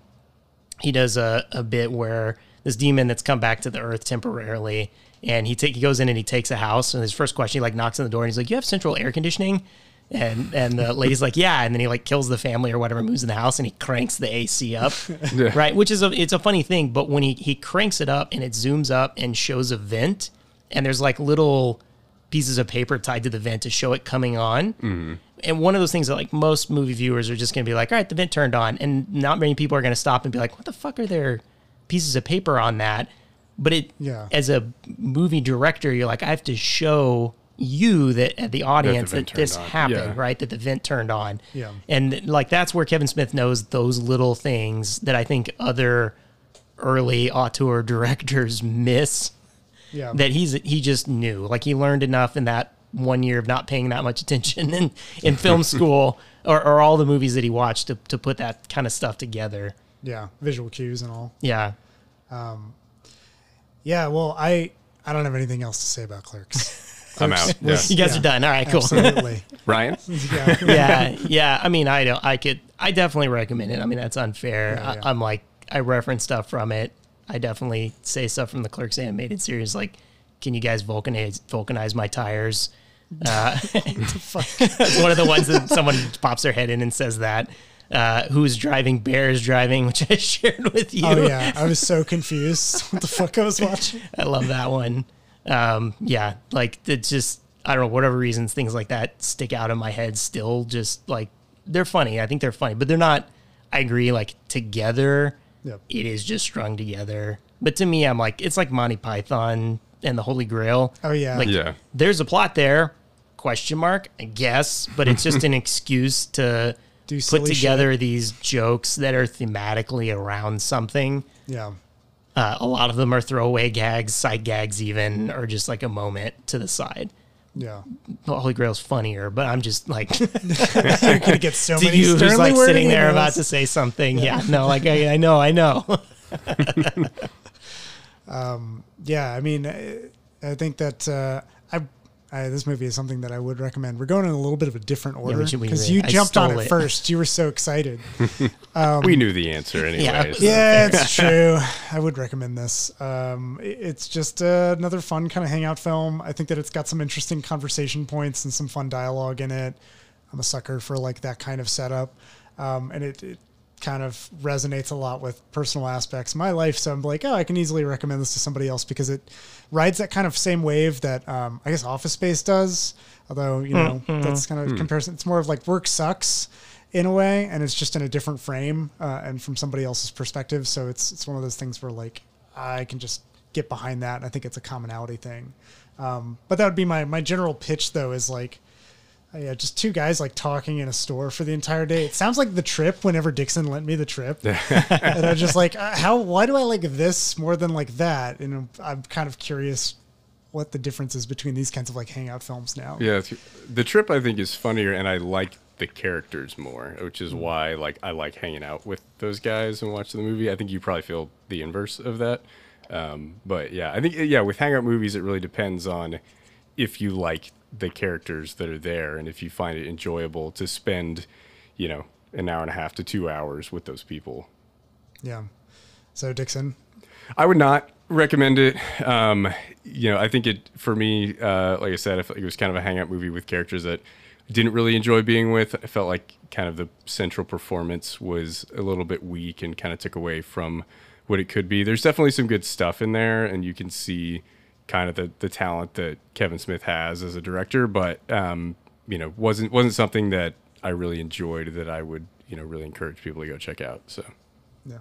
he does a bit where this demon that's come back to the earth temporarily, and he goes in and he takes a house, and his first question, he like knocks on the door and he's like, you have central air conditioning? And the lady's like, yeah. And then he like kills the family or whatever, moves in the house, and he cranks the AC up. Right. Which is it's a funny thing, but when he cranks it up and it zooms up and shows a vent, and there's like little pieces of paper tied to the vent to show it coming on. Mm-hmm. And one of those things that like most movie viewers are just going to be like, all right, the vent turned on. And not many people are going to stop and be like, what the fuck are there pieces of paper on that? But as a movie director, you're like, I have to show you that at the audience that this happened, right? That the vent turned on. Yeah. And like, that's where Kevin Smith knows those little things that I think other early auteur directors miss. Yeah. That he just knew, like he learned enough in that 1 year of not paying that much attention in film school or all the movies that he watched to put that kind of stuff together. Yeah. Visual cues and all. Yeah. Well, I don't have anything else to say about Clerks. I'm out. Yeah. You guys are done. All right, cool. Absolutely. Ryan? Yeah. I mean, I definitely recommend it. I mean, that's unfair. Yeah, I'm like, I reference stuff from it. I definitely say stuff from the Clerks animated series. Like, can you guys vulcanize my tires? It's one of the ones that someone pops their head in and says that. Who's driving? Bears driving, which I shared with you. Oh yeah, I was so confused. What the fuck I was watching? I love that one. Like it's just I don't know, whatever reasons things like that stick out in my head. Still, just like they're funny. I think they're funny, but they're not. I agree. Like together, it is just strung together. But to me, I'm like it's like Monty Python and the Holy Grail. Oh yeah, like there's a plot there, question mark, I guess, but it's just an excuse to put together these jokes that are thematically around something. Yeah. A lot of them are throwaway gags, side gags even, or just like a moment to the side. Yeah. The Holy Grail's funnier, but I'm just like, you're gonna get so many you who's like sitting there about to say something. Yeah. No, like I know. I mean, I think that this movie is something that I would recommend. We're going in a little bit of a different order because you jumped on it first. You were so excited. We knew the answer anyway. Yeah, it's true. I would recommend this. It's just another fun kind of hangout film. I think that it's got some interesting conversation points and some fun dialogue in it. I'm a sucker for like that kind of setup. And it kind of resonates a lot with personal aspects of my life. So I'm like, oh, I can easily recommend this to somebody else because it rides that kind of same wave that I guess Office Space does. Although, you know, that's kind of a comparison. It's more of like work sucks in a way, and it's just in a different frame and from somebody else's perspective. So it's one of those things where like I can just get behind that. And I think it's a commonality thing. But that would be my general pitch though is like, yeah, just two guys like talking in a store for the entire day. It sounds like The Trip whenever Dixon lent me The Trip. And I'm just like, why do I like this more than like that? And I'm kind of curious what the difference is between these kinds of like hangout films now. Yeah. The Trip I think is funnier and I like the characters more, which is why like I like hanging out with those guys and watching the movie. I think you probably feel the inverse of that. But yeah, I think, with hangout movies, it really depends on if you like the characters that are there and if you find it enjoyable to spend, you know, an hour and a half to 2 hours with those people. Yeah. So Dixon, I would not recommend it. You know, I think it, for me, like I said, I felt like it was kind of a hangout movie with characters that I didn't really enjoy being with. I felt like kind of the central performance was a little bit weak and kind of took away from what it could be. There's definitely some good stuff in there, and you can see kind of the talent that Kevin Smith has as a director, but you know, wasn't something that I really enjoyed, that I would, you know, really encourage people to go check out. So yeah,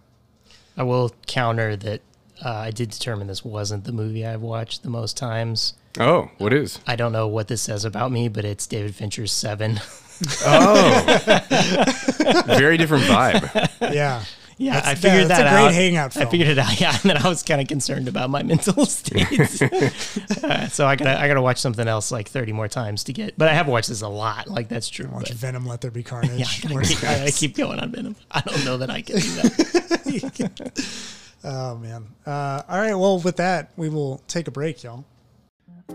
I will counter that. I did determine this wasn't the movie I've watched the most times. Oh, what is? I don't know what this says about me, but it's David Fincher's Seven. Oh, very different vibe. Yeah. Yeah, that's, I figured that out. It's a great hangout film. I figured it out, yeah, and then I was kind of concerned about my mental state. So I gotta watch something else like 30 more times to get. But I have watched this a lot. Like, that's true. I watch Venom, Let There Be Carnage. Yeah, I keep going on Venom. I don't know that I can do that. Oh man! All right. Well, with that, we will take a break, y'all.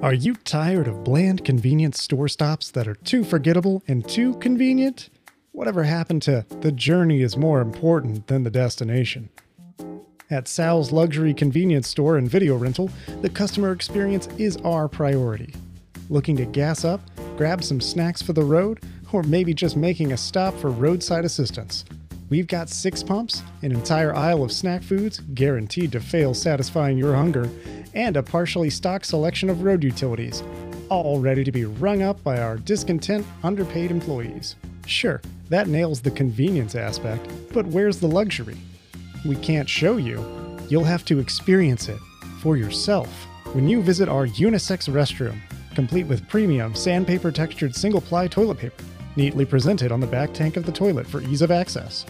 Are you tired of bland convenience store stops that are too forgettable and too convenient? Whatever happened to the journey is more important than the destination? At Sal's Luxury Convenience Store and Video Rental, the customer experience is our priority. Looking to gas up, grab some snacks for the road, or maybe just making a stop for roadside assistance? We've got 6 pumps, an entire aisle of snack foods guaranteed to fail satisfying your hunger, and a partially stocked selection of road utilities, all ready to be rung up by our discontent, underpaid employees. Sure, that nails the convenience aspect, but where's the luxury? We can't show you. You'll have to experience it for yourself when you visit our unisex restroom, complete with premium sandpaper-textured single-ply toilet paper, neatly presented on the back tank of the toilet for ease of access.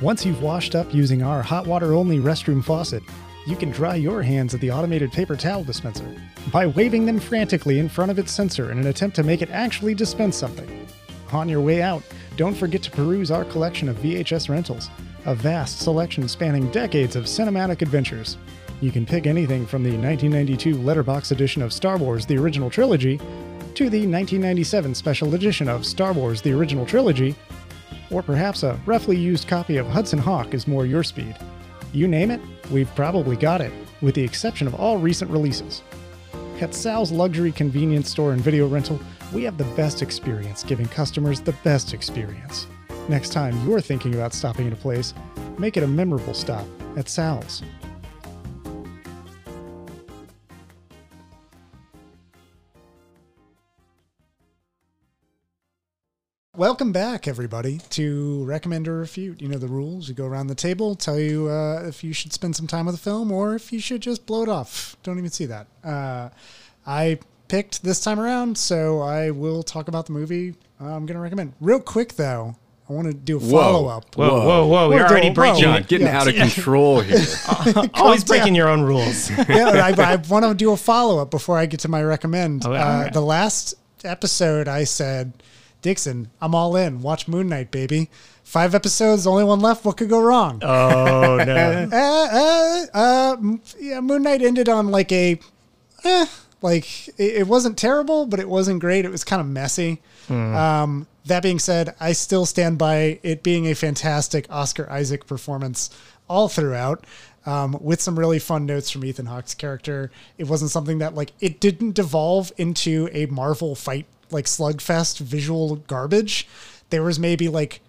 Once you've washed up using our hot water-only restroom faucet, you can dry your hands at the automated paper towel dispenser by waving them frantically in front of its sensor in an attempt to make it actually dispense something. On your way out, don't forget to peruse our collection of VHS rentals, a vast selection spanning decades of cinematic adventures. You can pick anything from the 1992 letterbox edition of Star Wars: The Original Trilogy to the 1997 special edition of Star Wars: The Original Trilogy, or perhaps a roughly used copy of Hudson Hawk is more your speed. You name it, we've probably got it, with the exception of all recent releases. At Sal's Luxury Convenience Store and Video Rental, we have the best experience, giving customers the best experience. Next time you're thinking about stopping at a place, make it a memorable stop at Sal's. Welcome back, everybody, to Recommend or Refute. You know the rules. We go around the table, tell you if you should spend some time with a film or if you should just blow it off. Don't even see that. I picked this time around, so I will talk about the movie I'm going to recommend. Real quick, though, I want to do a follow-up. Whoa. We're already breaking. John, getting out of control here. Always breaking your own rules. Yeah, I want to do a follow-up before I get to my recommend. Okay, right. The last episode I said, Dixon, I'm all in. Watch Moon Knight, baby. 5 episodes, only one left. What could go wrong? Oh, no. Yeah, Moon Knight ended on like a, it wasn't terrible, but it wasn't great. It was kind of messy. That being said, I still stand by it being a fantastic Oscar Isaac performance all throughout. With some really fun notes from Ethan Hawke's character. It wasn't something that, like, it didn't devolve into a Marvel fight, like, slugfest visual garbage. There was maybe like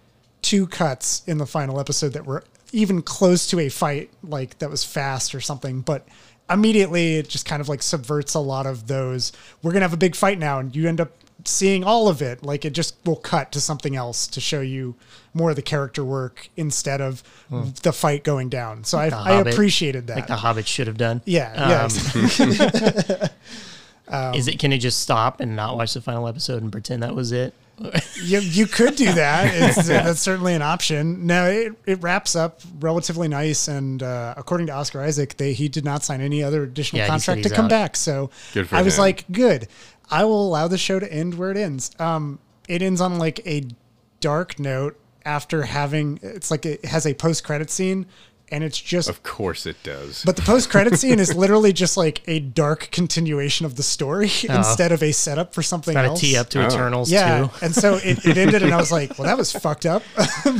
2 cuts in the final episode that were even close to a fight, like that was fast or something, but immediately it just kind of like subverts a lot of those. We're going to have a big fight now, and you end up seeing all of it. Like, it just will cut to something else to show you more of the character work instead of the fight going down. So like I appreciated that. Like the Hobbit should have done. Yeah. Can it just stop and not watch the final episode and pretend that was it? you could do that. That's certainly an option. No, it wraps up relatively nice. And according to Oscar Isaac, he did not sign any other additional contract to come back. So I was like, good. I will allow the show to end where it ends. It ends on like a dark note after having, it's like it has a post-credit scene. And it's just... Of course it does. But the post-credit scene is literally just like a dark continuation of the story instead of a setup for something else. Tee up to Eternals, too. And so it ended, and I was like, well, that was fucked up.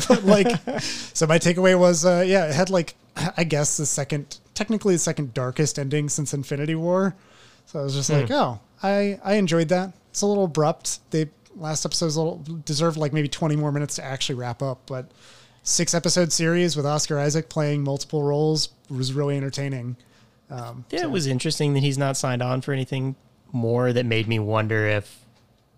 But like, so my takeaway was, it had like, I guess the second technically the second darkest ending since Infinity War. So I was just like, oh, I enjoyed that. It's a little abrupt. They last episode's a little deserved like maybe 20 more minutes to actually wrap up, but 6-episode series with Oscar Isaac playing multiple roles was really entertaining. It was interesting that he's not signed on for anything more. That made me wonder if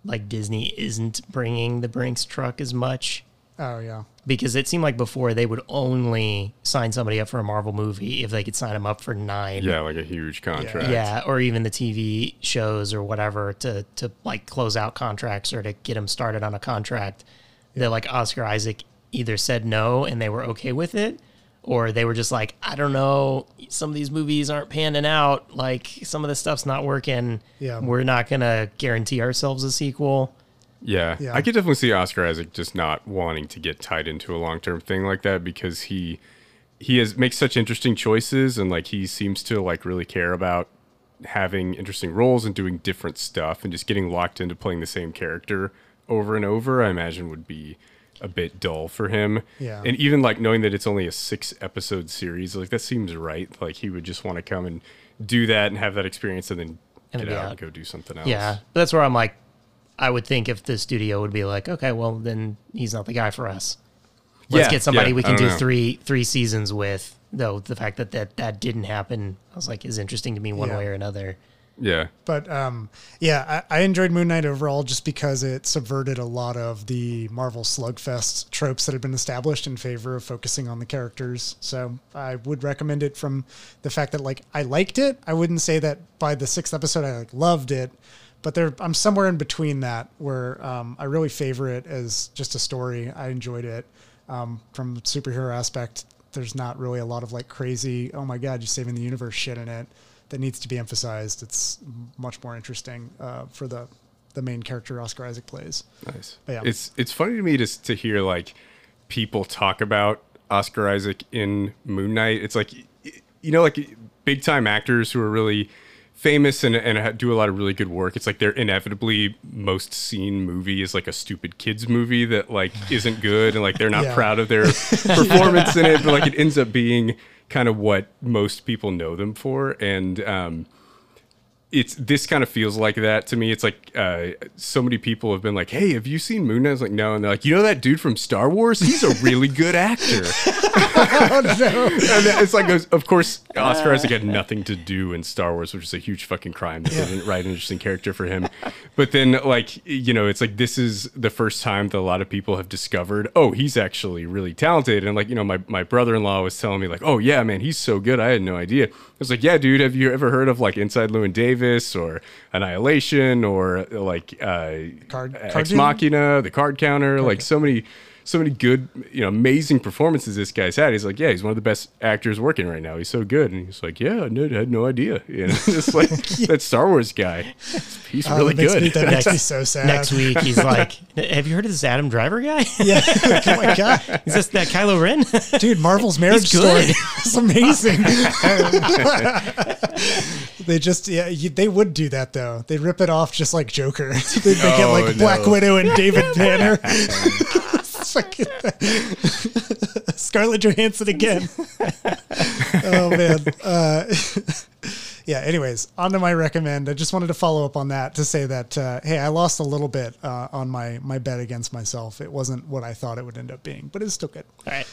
like Disney isn't bringing the Brinks truck as much. Oh yeah, because it seemed like before they would only sign somebody up for a Marvel movie if they could sign them up for 9. Yeah, like a huge contract. Yeah, or even the TV shows or whatever to like close out contracts or to get them started on a contract. Yeah. That like Oscar Isaac either said no and they were okay with it, or they were just like, I don't know, some of these movies aren't panning out. Like some of the stuff's not working. Yeah, we're not gonna guarantee ourselves a sequel. Yeah, I could definitely see Oscar Isaac just not wanting to get tied into a long-term thing like that, because he makes such interesting choices, and like he seems to like really care about having interesting roles and doing different stuff, and just getting locked into playing the same character over and over, I imagine would be a bit dull for him. Yeah, and even like knowing that it's only a 6-episode series, like that seems right. Like he would just want to come and do that and have that experience, and then get out and go do something else. Yeah, but that's where I'm like, I would think if the studio would be like, okay, well, then he's not the guy for us. Let's get somebody we can do three seasons with, though the fact that didn't happen, I was like, is interesting to me one way or another. Yeah. But, I enjoyed Moon Knight overall just because it subverted a lot of the Marvel slugfest tropes that had been established in favor of focusing on the characters. So I would recommend it from the fact that, like, I liked it. I wouldn't say that by the 6th episode I, like, loved it. But I'm somewhere in between that where I really favor it as just a story. I enjoyed it from the superhero aspect. There's not really a lot of like crazy, oh my God, you're saving the universe shit in it that needs to be emphasized. It's much more interesting for the main character Oscar Isaac plays. Nice. But yeah. It's funny to me to hear like people talk about Oscar Isaac in Moon Knight. It's like, you know, like big time actors who are really famous and do a lot of really good work. It's like their inevitably most seen movie is like a stupid kids movie that like isn't good, and like they're not proud of their performance in it, but like it ends up being kind of what most people know them for. And this kind of feels like that to me. It's like so many people have been like, hey, have you seen Moon Knight? I was like, no. And they're like, you know that dude from Star Wars? He's a really good actor. Oh, no. And it's like, of course, Oscar Isaac had nothing to do in Star Wars, which is a huge fucking crime. They didn't write an interesting character for him. But then, like, you know, it's like this is the first time that a lot of people have discovered, oh, he's actually really talented. And like, you know, my brother-in-law was telling me like, oh yeah, man, he's so good. I had no idea. I was like, yeah, dude, have you ever heard of like Inside Llewyn Davis or Annihilation or like Ex Machina, the Card Counter, like so many good, you know, amazing performances this guy's had. He's like, yeah, he's one of the best actors working right now. He's so good. And he's like, yeah, I had no idea. You know, just like that Star Wars guy. He's really good. That makes me so sad. Next week, he's like, have you heard of this Adam Driver guy? Yeah. Like, oh my God. Is this that Kylo Ren? Dude, Marvel's marriage story is amazing. They just, they would do that though. They rip it off just like Joker. They get like Black Widow and David Banner. Scarlett Johansson again. Oh man. Anyways, on to my recommend. I just wanted to follow up on that to say that hey, I lost a little bit on my bet against myself. It wasn't what I thought it would end up being, but it's still good. All right.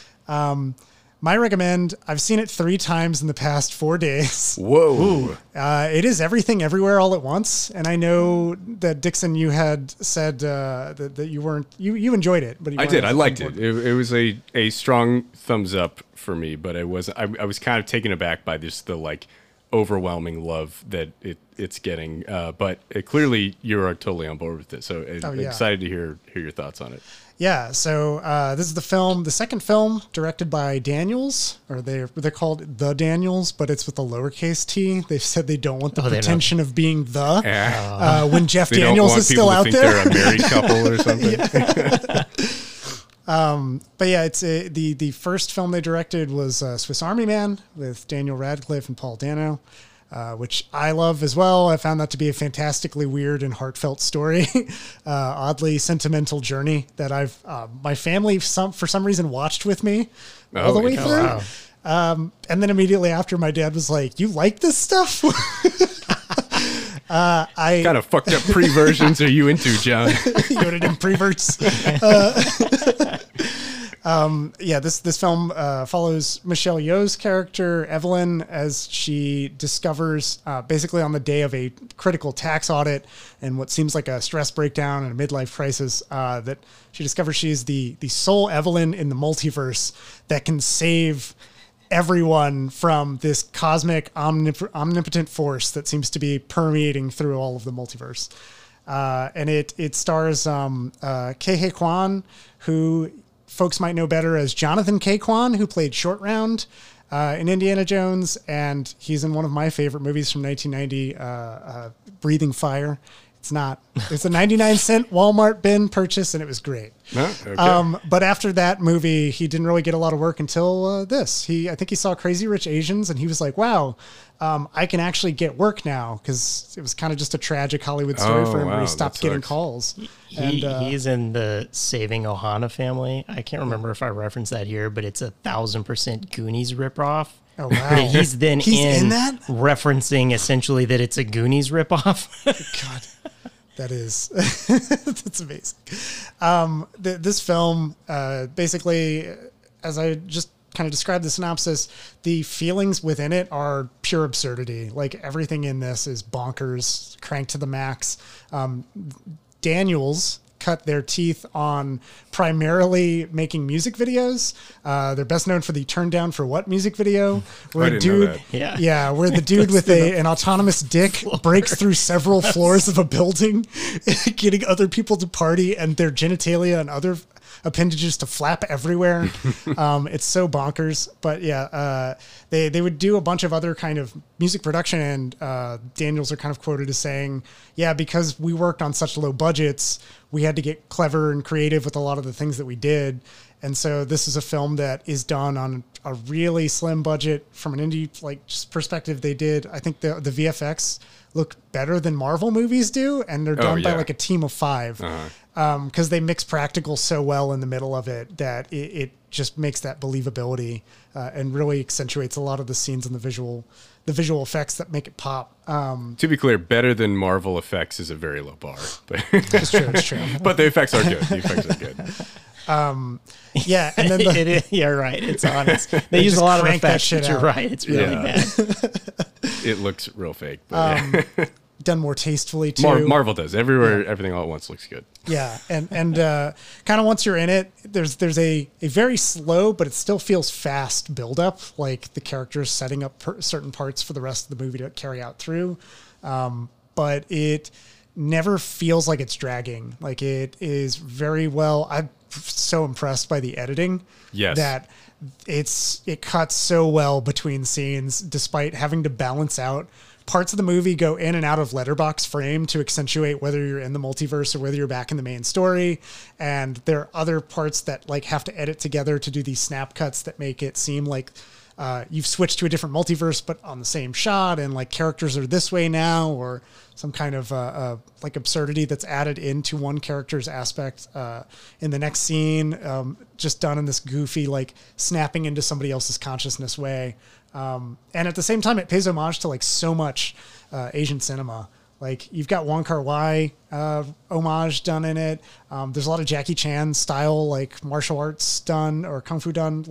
My recommend, I've seen it 3 times in the past 4 days. Whoa. It is Everything Everywhere All at Once. And I know that, Dixon, you had said that you weren't, you enjoyed it. But I did. I liked it. It was a strong thumbs up for me, but I was kind of taken aback by just the like overwhelming love that it's getting. But clearly you are totally on board with it. So excited to hear your thoughts on it. Yeah, so this is the second film directed by Daniels, or they're called The Daniels, but it's with a lowercase t. They've said they don't want the pretension of being the, when Jeff Daniels is still out there. They're a married couple or something. Yeah. But yeah, it's the first film they directed was Swiss Army Man with Daniel Radcliffe and Paul Dano. Which I love as well. I found that to be a fantastically weird and heartfelt story, oddly sentimental journey that my family for some reason watched with me all the way through. Wow. And then immediately after, my dad was like, "You like this stuff?" I kind of fucked up pre-versions are you into, John? You want to do pre-verts? Yeah, this film follows Michelle Yeoh's character, Evelyn, as she discovers basically on the day of a critical tax audit and what seems like a stress breakdown and a midlife crisis that she discovers she's the sole Evelyn in the multiverse that can save everyone from this cosmic omnipotent force that seems to be permeating through all of the multiverse. And it stars Ke Kwan, who... folks might know better as Jonathan K. Kwan, who played Short Round in Indiana Jones, and he's in one of my favorite movies from 1990, Breathing Fire. It's a 99-cent Walmart bin purchase, and it was great. Oh, okay. But after that movie, he didn't really get a lot of work until this. I think he saw Crazy Rich Asians, and he was like, wow, I can actually get work now, because it was kind of just a tragic Hollywood story for him where he stopped getting calls. He's in the Saving Ohana Family. I can't remember if I referenced that here, but it's 1,000% Goonies ripoff. Oh, wow. He's then in that? Referencing essentially that it's a Goonies ripoff. God, that is, that's amazing. This film, basically, as I just kind of described the synopsis, the feelings within it are pure absurdity. Like, everything in this is bonkers, cranked to the max. Daniels cut their teeth on primarily making music videos. They're best known for the Turn Down for What music video, where the dude with an autonomous dick breaks through several floors of a building, getting other people to party and their genitalia and other appendages to flap everywhere. It's so bonkers. But yeah, they would do a bunch of other kind of music production, and Daniels are kind of quoted as saying, yeah, because we worked on such low budgets, we had to get clever and creative with a lot of the things that we did. And so this is a film that is done on a really slim budget from an indie just perspective. They did, I think the VFX look better than Marvel movies do, and they're done by a team of five. Uh-huh. Because they mix practical so well in the middle of it that it just makes that believability and really accentuates a lot of the scenes and the visual effects that make it pop. To be clear, better than Marvel effects is a very low bar. But it's true. But the effects are good. Yeah, and then yeah, right. It's honest. They use a lot of effects. You're right. It's really bad. It looks real fake. But done more tastefully too. Marvel does. Everything All at Once looks good. Yeah, and kind of once you're in it, there's a very slow, but it still feels fast build up, like the characters setting up certain parts for the rest of the movie to carry out through. But it never feels like it's dragging. Like, it is very well. I'm so impressed by the editing. Yes. That it cuts so well between scenes, despite having to balance out. Parts of the movie go in and out of letterbox frame to accentuate whether you're in the multiverse or whether you're back in the main story. And there are other parts that have to edit together to do these snap cuts that make it seem like you've switched to a different multiverse, but on the same shot, and characters are this way now, or some kind of absurdity that's added into one character's aspect in the next scene, just done in this goofy, snapping into somebody else's consciousness way. And at the same time, it pays homage to so much Asian cinema. You've got Wong Kar-wai homage done in it. There's a lot of Jackie Chan style martial arts done, or kung fu done,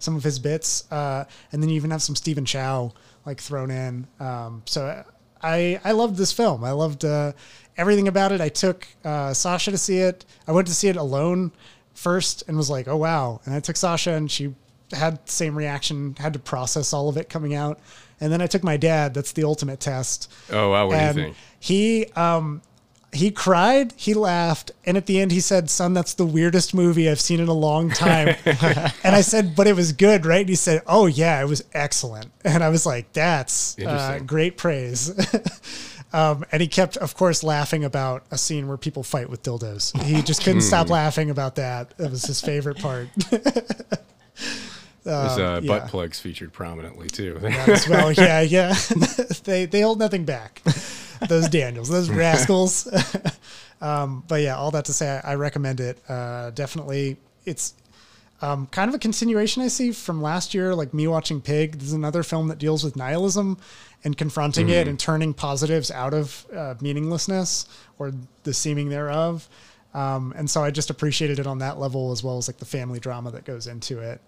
some of his bits. And then you even have some Stephen Chow thrown in. So I loved this film. I loved everything about it. I took Sasha to see it. I went to see it alone first and was like, oh wow. And I took Sasha, and she had the same reaction, had to process all of it coming out. And then I took my dad. That's the ultimate test. Oh, wow. What do you think? He cried, he laughed, and at the end he said, son, that's the weirdest movie I've seen in a long time. And I said, but it was good, right? And he said, oh yeah, it was excellent. And I was like, that's great praise. And he kept, of course, laughing about a scene where people fight with dildos. He just couldn't stop laughing about that. It was his favorite part. His butt plugs featured prominently too. As well, yeah. They hold nothing back. Those Daniels, those rascals. But yeah, all that to say, I recommend it. Definitely, it's Kind of a continuation I see from last year, like me watching Pig. This is another film that deals with nihilism and confronting it and turning positives out of meaninglessness or the seeming thereof. And so I just appreciated it on that level, as well as like the family drama that goes into it.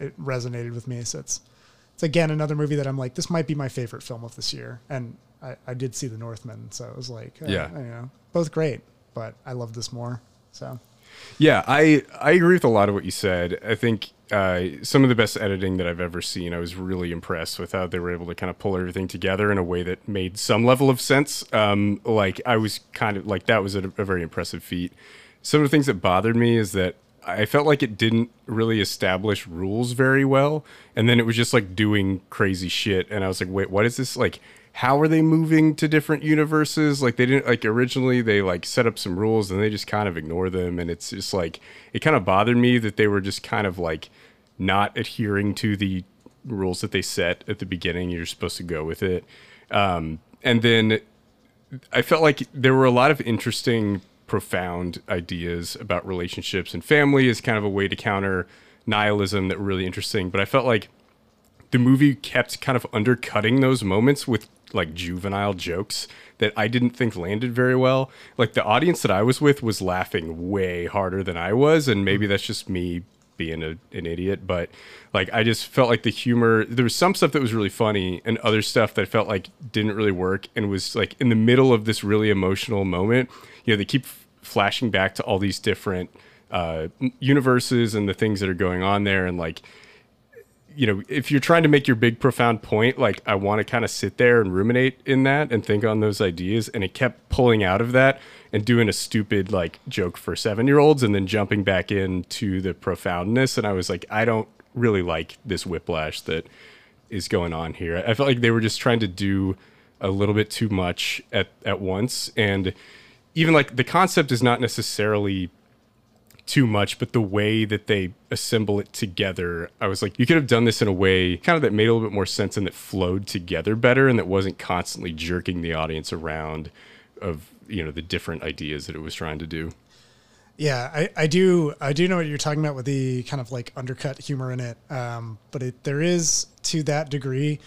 It resonated with me. So it's again, another movie that I'm like, this might be my favorite film of this year. And I did see The Northman. So it was like, you know, both great, but I love this more. So. Yeah, I agree with a lot of what you said. I think some of the best editing that I've ever seen, I was really impressed with how they were able to kind of pull everything together in a way that made some level of sense. Like, I was kind of like, that was a very impressive feat. Some of the things that bothered me is that I felt like it didn't really establish rules very well. And then it was just like doing crazy shit. And I was like, wait, what is this? Like, how are they moving to different universes? Like, they didn't, like, originally they like set up some rules and they just kind of ignore them. And it's just like, it kind of bothered me that they were just kind of like not adhering to the rules that they set at the beginning. You're supposed to go with it. And then I felt like there were a lot of interesting, profound ideas about relationships and family as kind of a way to counter nihilism that were really interesting. But I felt like the movie kept kind of undercutting those moments with like juvenile jokes that I didn't think landed very well. Like, the audience that I was with was laughing way harder than I was. And maybe that's just me being an idiot, but like, I just felt like the humor, there was some stuff that was really funny and other stuff that I felt like didn't really work and was like in the middle of this really emotional moment. You know, they keep flashing back to all these different universes and the things that are going on there. And like, you know, if you're trying to make your big profound point, like, I want to kind of sit there and ruminate in that and think on those ideas. And it kept pulling out of that and doing a stupid like joke for 7-year-olds and then jumping back into the profoundness. And I was like, I don't really like this whiplash that is going on here. I felt like they were just trying to do a little bit too much at once. And even like the concept is not necessarily too much, but the way that they assemble it together, I was like, you could have done this in a way kind of that made a little bit more sense and that flowed together better and that wasn't constantly jerking the audience around of, you know, the different ideas that it was trying to do. Yeah, I do know what you're talking about with the kind of like undercut humor in it. But there is, to that degree,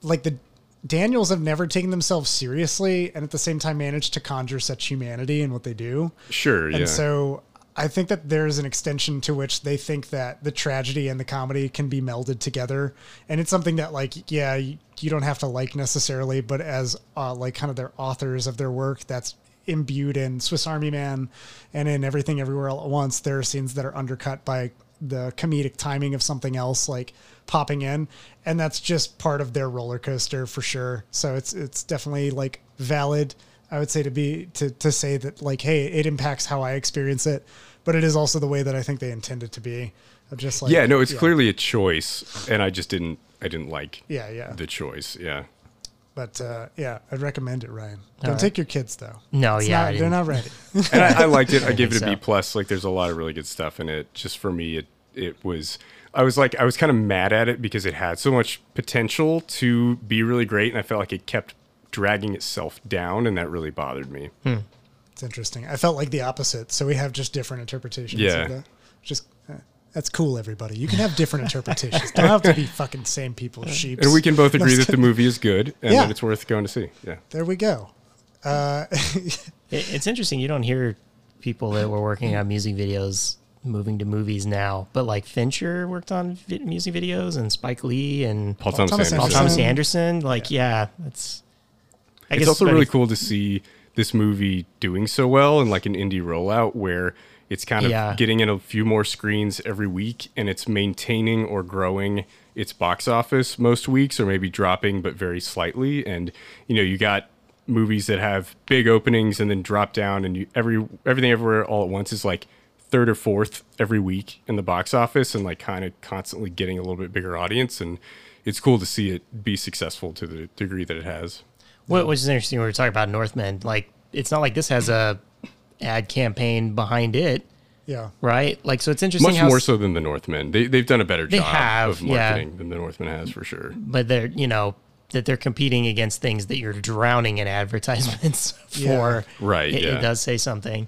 like the Daniels have never taken themselves seriously and at the same time managed to conjure such humanity in what they do. Sure, yeah. And so I think that there's an extension to which they think that the tragedy and the comedy can be melded together. And it's something that, like, yeah, you don't have to like necessarily, but as like kind of their authors of their work, that's imbued in Swiss Army Man and in Everything Everywhere All at Once. There are scenes that are undercut by the comedic timing of something else like popping in. And that's just part of their roller coaster for sure. So it's definitely like valid, I would say, to say that, like, hey, it impacts how I experience it, but it is also the way that I think they intend it to be. Of just like, yeah, no, it's clearly a choice, and I just didn't like the choice, But I'd recommend it, Ryan. Don't take your kids though. No, they're not ready. And I liked it. I gave it a B+. Like, there's a lot of really good stuff in it. Just for me, it was. I was kind of mad at it because it had so much potential to be really great, and I felt like it kept dragging itself down, and that really bothered me. It's interesting. I felt like the opposite, so we have just different interpretations of that. Just that's cool, everybody. You can have different interpretations. Don't have to be fucking same people, sheeps. And we can both agree that the movie is good and that it's worth going to see. Yeah, there we go. It's interesting, you don't hear people that were working on music videos moving to movies now, but like Fincher worked on music videos, and Spike Lee and Paul Thomas Anderson. Like, that's it's also really cool to see this movie doing so well in like an indie rollout where it's kind of getting in a few more screens every week and it's maintaining or growing its box office most weeks, or maybe dropping, but very slightly. And, you know, you got movies that have big openings and then drop down, and Everything Everywhere All at Once is like third or fourth every week in the box office and like kind of constantly getting a little bit bigger audience. And it's cool to see it be successful to the degree that it has. Which is interesting. We were talking about Northman. Like, it's not like this has a ad campaign behind it. Yeah. Right? Like, so it's interesting. Much more so than the Northman. They've done a better job of marketing than the Northman has, for sure. But they're, you know, that they're competing against things that you're drowning in advertisements for. Right. It does say something.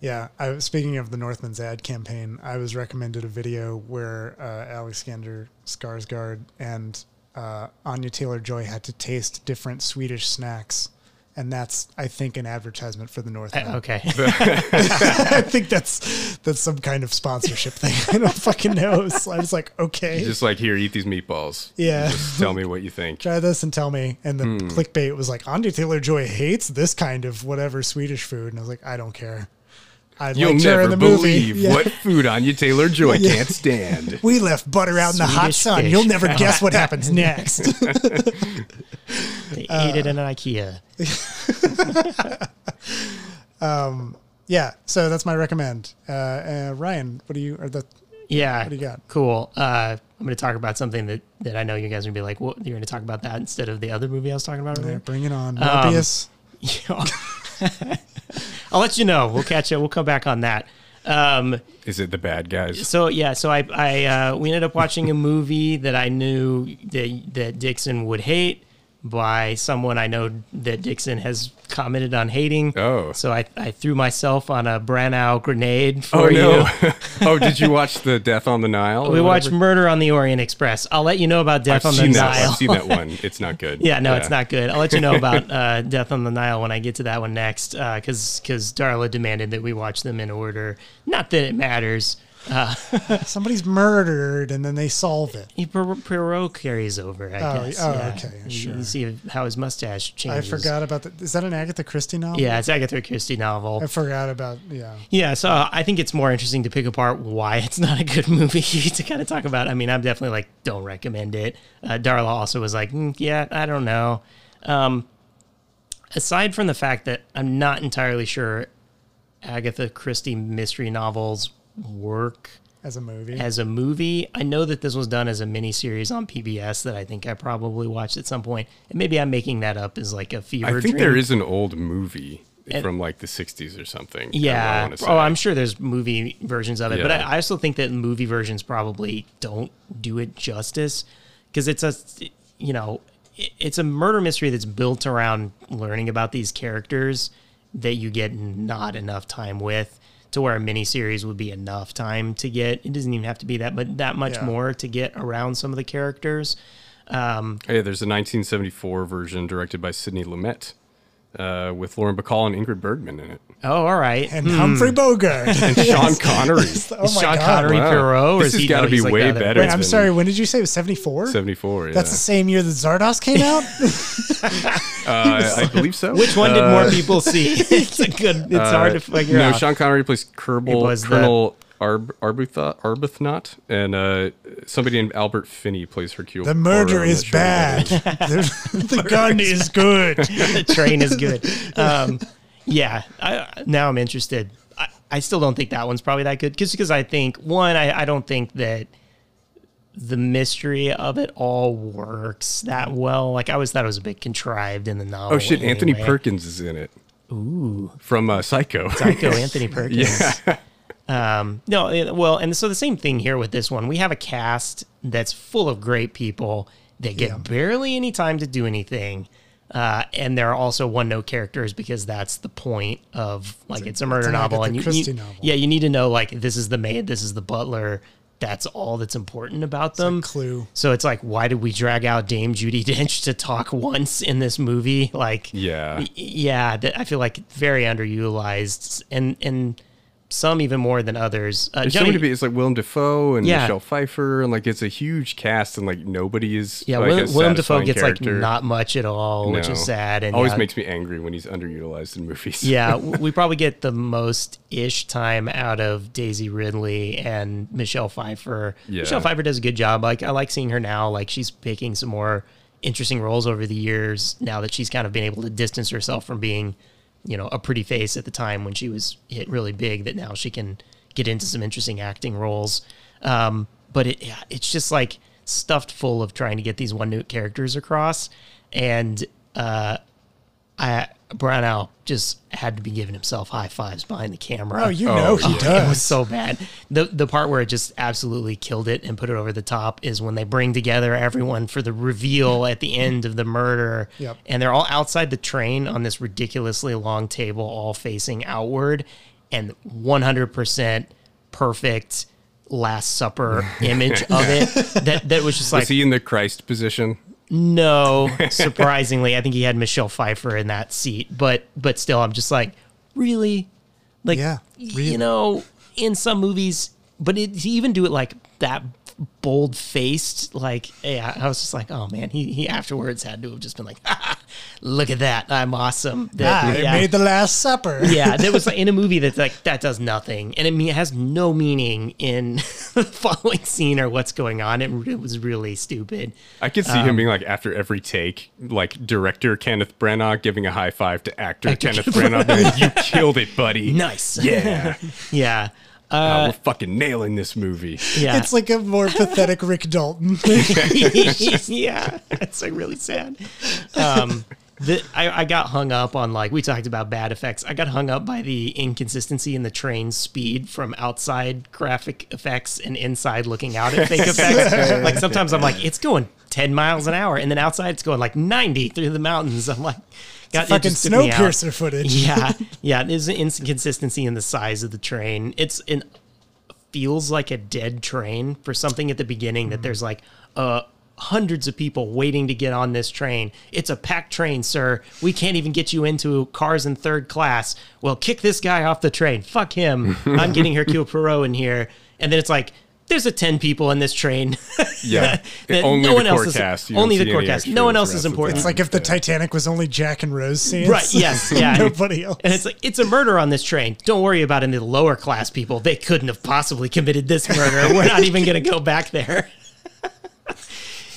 Yeah, speaking of the Northman's ad campaign, I was recommended a video where Alexander Skarsgård and Anya Taylor-Joy had to taste different Swedish snacks. And that's, I think, an advertisement for the Northman. Okay. I think that's some kind of sponsorship thing. I don't fucking know. So I was like, okay. You're just like, here, eat these meatballs. Yeah. Just tell me what you think. Try this and tell me. And then clickbait was like, Anya Taylor-Joy hates this kind of whatever Swedish food. And I was like, I don't care. You'll never believe what food Anya Taylor-Joy can't stand. We left butter out Swedish in the hot sun. Fish. You'll never guess what happens next. They ate it in an IKEA. Yeah, so that's my recommend. Ryan, what do you got? Cool. I'm going to talk about something that I know you guys are going to be like, well, you're going to talk about that instead of the other movie I was talking about earlier. Bring it on. Morbius. I'll let you know. We'll catch it. We'll come back on that. Is it The Bad Guys? So yeah, so we ended up watching a movie that I knew that Dixon would hate by someone I know that Dixon has commented on hating. Oh, so I threw myself on a Branagh grenade for you. Oh, did you watch the Death on the Nile? We watched Murder on the Orient Express. I'll let you know about Death on the Nile. I've seen that one. It's not good. It's not good. I'll let you know about Death on the Nile when I get to that one next, because Darla demanded that we watch them in order. Not that it matters. Somebody's murdered and then they solve it. Poirot carries over, I guess. Okay, sure. You see how his mustache changes. I forgot about that. Is that an Agatha Christie novel? Yeah, it's an Agatha Christie novel. I forgot about, yeah. Yeah, so I think it's more interesting to pick apart why it's not a good movie to kind of talk about. I mean, I'm definitely like, don't recommend it. Darla also was like, yeah, I don't know. Aside from the fact that I'm not entirely sure Agatha Christie mystery novels work as a movie. I know that this was done as a mini series on PBS that I think I probably watched at some point, and maybe I'm making that up as like a fever dream. I think there is an old movie from like the 60s or something. Yeah. I'm sure there's movie versions of it, but I also think that movie versions probably don't do it justice, because it's a murder mystery that's built around learning about these characters that you get not enough time with, to where a miniseries would be enough time to get. It doesn't even have to be that, but that much more to get around some of the characters. There's a 1974 version directed by Sidney Lumet with Lauren Bacall and Ingrid Bergman in it. Oh, all right. And Humphrey Bogart. And Sean Connery. Connery Poirot? Wow. This has got to be way better. Wait, I'm sorry, when did you say it was 74? 74, yeah. That's the same year that Zardos came out? I believe so. Which one did more people see? It's hard to figure out. No, Sean Connery plays Colonel Arbuthnot, and somebody named Albert Finney plays Hercule. The murder is bad. The gun is good. The train is good. Now I'm interested. I still don't think that one's probably that good, because I think, one, I don't think that the mystery of it all works that well. Like, I always thought it was a bit contrived in the novel. Oh, shit, anyway. Anthony Perkins is in it. Ooh. From Psycho. Psycho, Anthony Perkins. Yeah. And so the same thing here with this one. We have a cast that's full of great people that get barely any time to do anything. And there are also one-note characters, because that's the point of, like, it's a murder novel. And you need to know, like, this is the maid, this is the butler. That's all that's important about them. It's a clue. So it's like, why did we drag out Dame Judi Dench to talk once in this movie? Like, I feel like very underutilized. And some even more than others. It's like Willem Dafoe and Michelle Pfeiffer, and like it's a huge cast, and like nobody is. Yeah, like Willem Dafoe gets like not much at all, which is sad. And always makes me angry when he's underutilized in movies. Yeah, we probably get the most ish time out of Daisy Ridley and Michelle Pfeiffer. Yeah. Michelle Pfeiffer does a good job. Like, I like seeing her now. Like, she's picking some more interesting roles over the years now that she's kind of been able to distance herself from being, a pretty face at the time when she was hit really big, that now she can get into some interesting acting roles. But it's just like stuffed full of trying to get these one-note characters across. And Branagh just had to be giving himself high fives behind the camera. He does. It was so bad. The part where it just absolutely killed it and put it over the top is when they bring together everyone for the reveal at the end of the murder. Yep. And they're all outside the train on this ridiculously long table, all facing outward. and 100% perfect Last Supper image of it. That was just like... Was he in the Christ position? No, surprisingly. I think he had Michelle Pfeiffer in that seat. But still, I'm just like, really? Like, yeah, really? You know, in some movies... But to even do it like that bold-faced, like, yeah, I was just like, oh, man, he afterwards had to have just been like, look at that, I'm awesome. They made the Last Supper. Yeah, that was like, in a movie that's like, that does nothing. And it has no meaning in the following scene or what's going on. It was really stupid. I could see him being like, after every take, like director Kenneth Branagh giving a high five to actor Kenneth Branagh. Like, you killed it, buddy. Nice. Yeah. Yeah. We're fucking nailing this movie. Yeah. It's like a more pathetic Rick Dalton. Yeah, it's like really sad. I got hung up on, like, we talked about bad effects. I got hung up by the inconsistency in the train speed from outside graphic effects and inside looking out at fake effects. Like sometimes I'm like, it's going 10 miles an hour, and then outside it's going like 90 through the mountains. I'm like... It's fucking Snowpiercer footage. Yeah. There's an inconsistency in the size of the train. It feels like a dead train for something at the beginning that there's like hundreds of people waiting to get on this train. It's a packed train, sir. We can't even get you into cars in third class. Well, kick this guy off the train. Fuck him. I'm getting Hercule Poirot in here. And then it's like, there's 10 people in this train. Yeah. Only the core cast. No one else is important. It's like if the Titanic was only Jack and Rose scenes. Right, yes. Yeah. Nobody else. And it's like, it's a murder on this train. Don't worry about any lower class people. They couldn't have possibly committed this murder. We're not even going to go back there.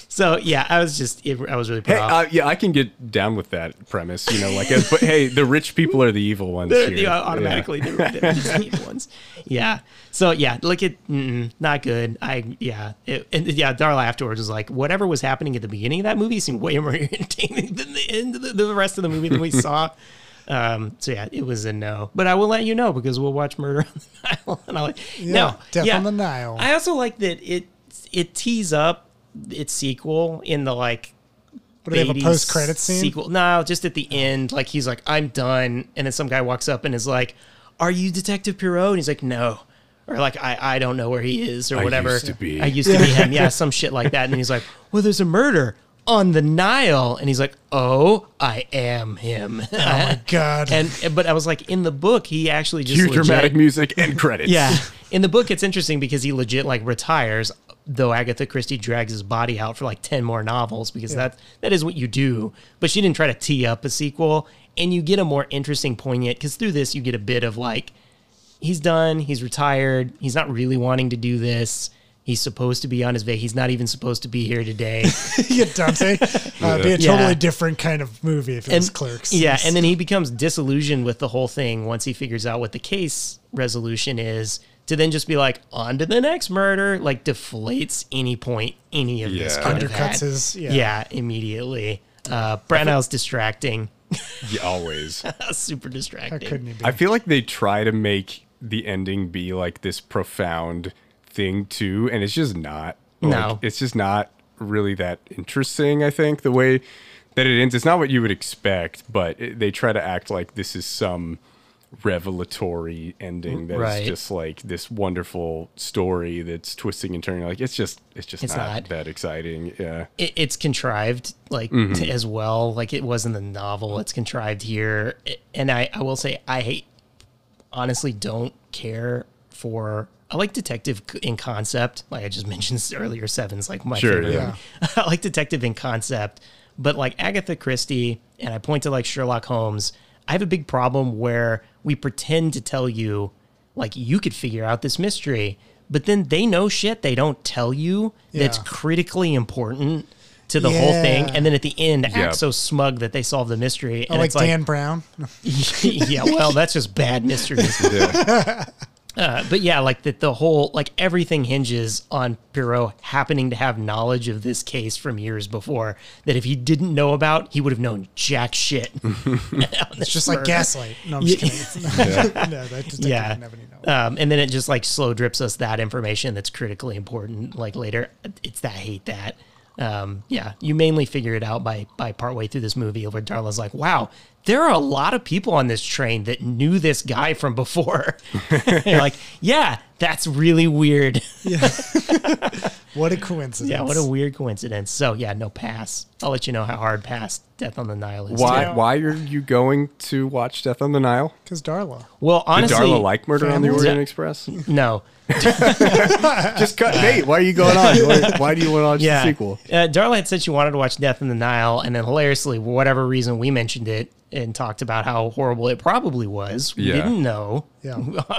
So, yeah, I was really proud. Yeah, I can get down with that premise, you know, like, but hey, the rich people are the evil ones. They're automatically the evil ones. Yeah. So, yeah, look at, not good. Darla afterwards was like, whatever was happening at the beginning of that movie seemed way more entertaining than the end of the rest of the movie that we saw. So, yeah, it was a no. But I will let you know because we'll watch Murder on the Nile. And I'll Death on the Nile. I also like that it tees up its sequel in the like. But they have a post-credit scene. Sequel? No, just at the end, like he's like, "I'm done," and then some guy walks up and is like, "Are you Detective Poirot?" And he's like, "No," or like, "I don't know where he is," or whatever. I used to be him. Yeah, some shit like that. And he's like, "Well, there's a murder on the Nile," and he's like, "Oh, I am him." Oh my god! But I was like, in the book, he actually just dramatic music and credits. Yeah, in the book, it's interesting because he legit like retires. Though Agatha Christie drags his body out for like 10 more novels because that is what you do. But she didn't try to tee up a sequel, and you get a more interesting, poignant, because through this you get a bit of like, he's done, he's retired, he's not really wanting to do this. He's supposed to be on his vacation. He's not even supposed to be here today. Yeah, Dante. Be a totally different kind of movie if it was Clerks. Yeah, and then he becomes disillusioned with the whole thing once he figures out what the case resolution is. To then just be like, on to the next murder, like deflates any point, any of this kind of undercuts his, immediately. Branagh's distracting. Yeah, always. Super distracting. How couldn't he be? I feel like they try to make the ending be like this profound thing too, and it's just not. Like, no. It's just not really that interesting, I think, the way that it ends. It's not what you would expect, but they try to act like this is some... revelatory ending that's just like this wonderful story that's twisting and turning. Like it's not that exciting. Yeah, it's contrived, like as well. Like it wasn't the novel. It's contrived here, and I will say honestly don't care for. I like detective in concept. Like I just mentioned earlier, Seven's like my favorite. Yeah. I like detective in concept, but like Agatha Christie, and I point to like Sherlock Holmes. I have a big problem where we pretend to tell you, like, you could figure out this mystery, but then they know shit they don't tell you that's critically important to the whole thing. And then at the end, act so smug that they solve the mystery. And it's like Dan Brown? Yeah, well, that's just bad mysteries. Yeah. But yeah, like the whole, like everything hinges on Poirot happening to have knowledge of this case from years before that if he didn't know about, he would have known jack shit. It's just like gaslight. No, I'm just kidding. No, that just didn't have any knowledge. And then it just like slow drips us that information that's critically important. Like later, I hate that. You mainly figure it out by partway through this movie where Darla's like, wow, there are a lot of people on this train that knew this guy from before. You're like, yeah, that's really weird. Yeah. What a coincidence. Yeah, what a weird coincidence. So, yeah, no, pass. I'll let you know how hard pass Death on the Nile is. Why are you going to watch Death on the Nile? Because Darla. Well, honestly. Did Darla like Murder on the Orient Express? No. Just cut bait. Why are you going on? Why do you want to watch the sequel? Darla had said she wanted to watch Death on the Nile, and then hilariously, for whatever reason, we mentioned it and talked about how horrible it probably was. We didn't know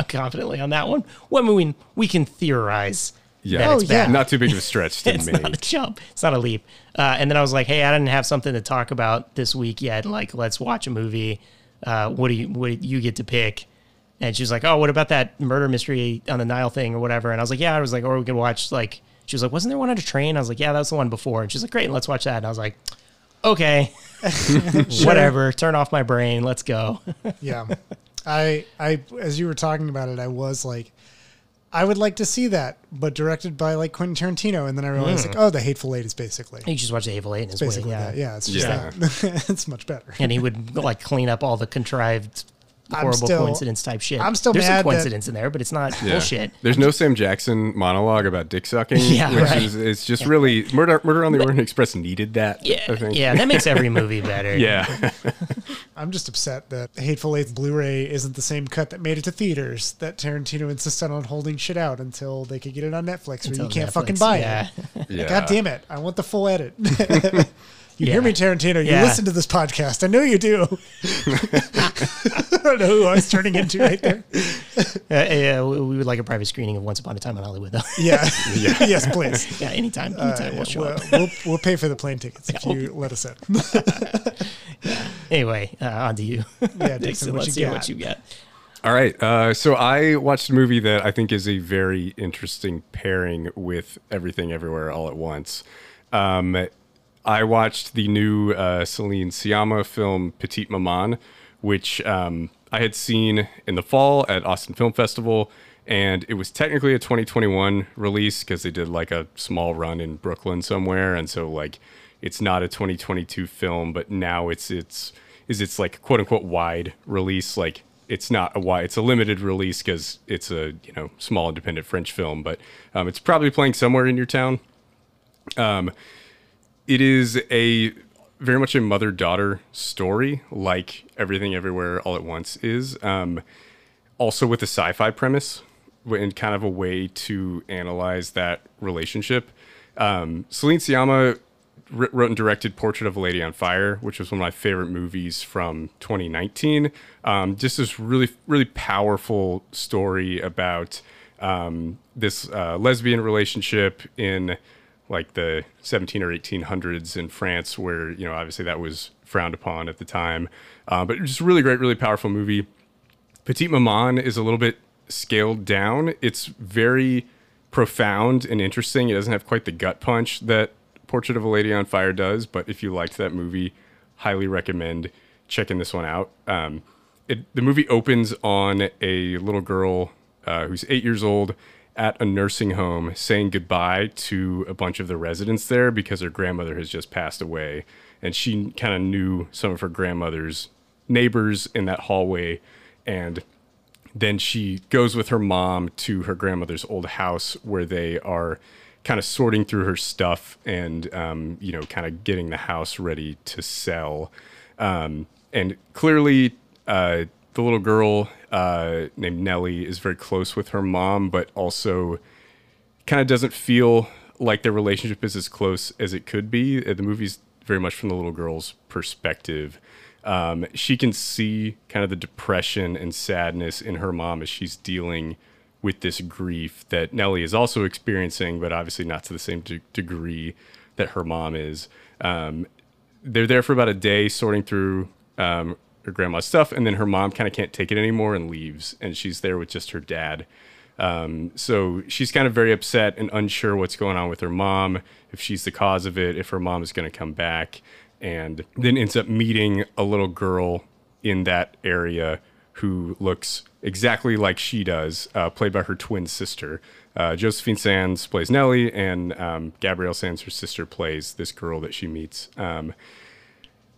confidently on that one. Well, I mean, we can theorize. Yeah, not too big of a stretch to me. It's not a jump. It's not a leap. And then I was like, hey, I didn't have something to talk about this week yet. Like, let's watch a movie. What do you get to pick? And she was like, oh, what about that murder mystery on the Nile thing or whatever? And I was like, yeah. I was like, or we could watch, like, she was like, wasn't there one on a train? I was like, yeah, that's the one before. And she's like, great, let's watch that. And I was like, okay, whatever. Turn off my brain. Let's go. Yeah. I as you were talking about it, I was like, I would like to see that, but directed by like Quentin Tarantino. And then I realized like, oh, The Hateful Eight is basically. You just watch The Hateful Eight and it's basically that. Yeah, it's just that. It's much better. And he would like clean up all the contrived horrible coincidence type shit. I'm still There's mad some coincidence in there, but it's not bullshit. There's no Sam Jackson monologue about dick sucking. Yeah, which is it's just really Murder on the Orient Express needed that. Yeah, I think. Yeah, that makes every movie better. Yeah. I'm just upset that Hateful Eight Blu-ray isn't the same cut that made it to theaters. That Tarantino insisted on holding shit out until they could get it on Netflix, where you can't fucking buy it. Yeah. God damn it! I want the full edit. You hear me, Tarantino? You listen to this podcast. I know you do. I don't know who I was turning into right there. Yeah, we would like a private screening of Once Upon a Time in Hollywood, though. Yeah. Yes, please. Yeah, anytime we'll show up. We'll pay for the plane tickets if you let us in. Anyway, on to you. Yeah, Dixon, let's see what you got. All right. So I watched a movie that I think is a very interesting pairing with Everything Everywhere All at Once. I watched the new Celine Sciamma film Petite Maman, which I had seen in the fall at Austin Film Festival, and it was technically a 2021 release because they did like a small run in Brooklyn somewhere, and so like it's not a 2022 film, but now it's like quote unquote wide release. Like it's not a wide, it's a limited release because it's a small independent French film, but it's probably playing somewhere in your town. It is a very much a mother-daughter story, like Everything Everywhere All at Once is. Also with a sci-fi premise and kind of a way to analyze that relationship. Celine Sciamma wrote and directed Portrait of a Lady on Fire, which was one of my favorite movies from 2019. Just this really, really powerful story about this lesbian relationship in like the 17 or 1800s in France, where, obviously that was frowned upon at the time. But just really great, really powerful movie. Petite Maman is a little bit scaled down. It's very profound and interesting. It doesn't have quite the gut punch that Portrait of a Lady on Fire does. But if you liked that movie, highly recommend checking this one out. The movie opens on a little girl who's 8 years old at a nursing home saying goodbye to a bunch of the residents there because her grandmother has just passed away. And she kind of knew some of her grandmother's neighbors in that hallway. And then she goes with her mom to her grandmother's old house where they are kind of sorting through her stuff and, kind of getting the house ready to sell. And clearly, the little girl named Nellie is very close with her mom, but also kind of doesn't feel like their relationship is as close as it could be. The movie's very much from the little girl's perspective. She can see kind of the depression and sadness in her mom as she's dealing with this grief that Nellie is also experiencing, but obviously not to the same degree that her mom is. They're there for about a day sorting through her grandma's stuff, and then her mom kind of can't take it anymore and leaves, and she's there with just her dad. So she's kind of very upset and unsure what's going on with her mom, if she's the cause of it, if her mom is going to come back, and then ends up meeting a little girl in that area who looks exactly like she does, played by her twin sister. Josephine Sands plays Nellie, and Gabrielle Sands, her sister, plays this girl that she meets.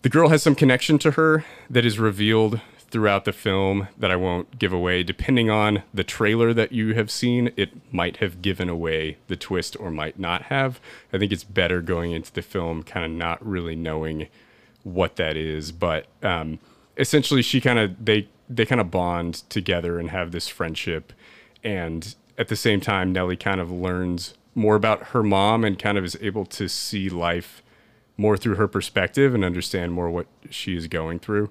The girl has some connection to her that is revealed throughout the film that I won't give away. Depending on the trailer that you have seen, it might have given away the twist or might not have. I think it's better going into the film kind of not really knowing what that is. But essentially, she kind of they kind of bond together and have this friendship. And at the same time, Nellie kind of learns more about her mom and kind of is able to see life more through her perspective and understand more what she is going through.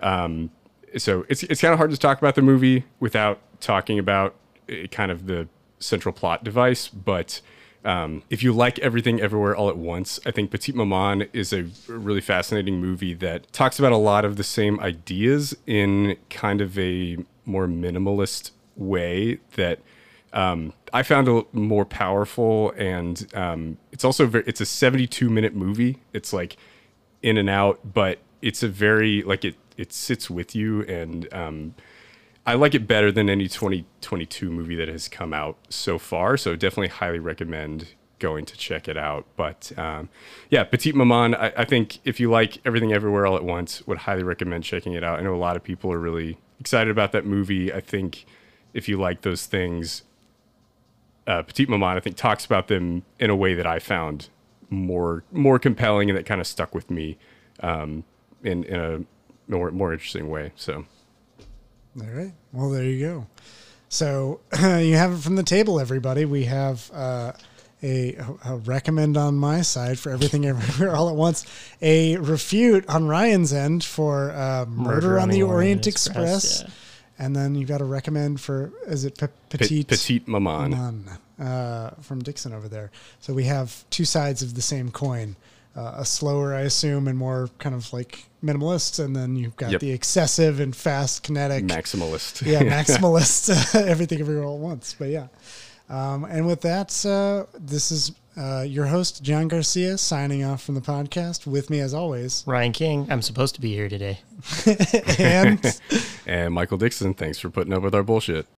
So it's kind of hard to talk about the movie without talking about kind of the central plot device. But if you like Everything Everywhere All at Once, I think Petite Maman is a really fascinating movie that talks about a lot of the same ideas in kind of a more minimalist way that I found a more powerful. And it's also it's a 72-minute movie. It's like in and out, but it's a very like it sits with you, and I like it better than any 2022 movie that has come out so far. So definitely highly recommend going to check it out. But yeah, Petite Maman, I think if you like Everything Everywhere All at Once, would highly recommend checking it out. I know a lot of people are really excited about that movie. I think if you like those things, Petite Maman, I think, talks about them in a way that I found more compelling and that kind of stuck with me in a more interesting way. So, all right. Well, there you go. So you have it from the table, everybody. We have a recommend on my side for Everything Everywhere All at Once, a refute on Ryan's end for Murder on the Orient Express. Yeah. And then you've got a recommend for, is it Petite Maman? From Dixon over there. So we have two sides of the same coin. A slower, I assume, and more kind of like minimalist. And then you've got the excessive and fast kinetic. Maximalist. Yeah, maximalist. Everything Everywhere All at Once. But yeah. And with that, this is your host, John Garcia, signing off from the podcast. With me, as always, Ryan King. I'm supposed to be here today. And Michael Dixon. Thanks for putting up with our bullshit.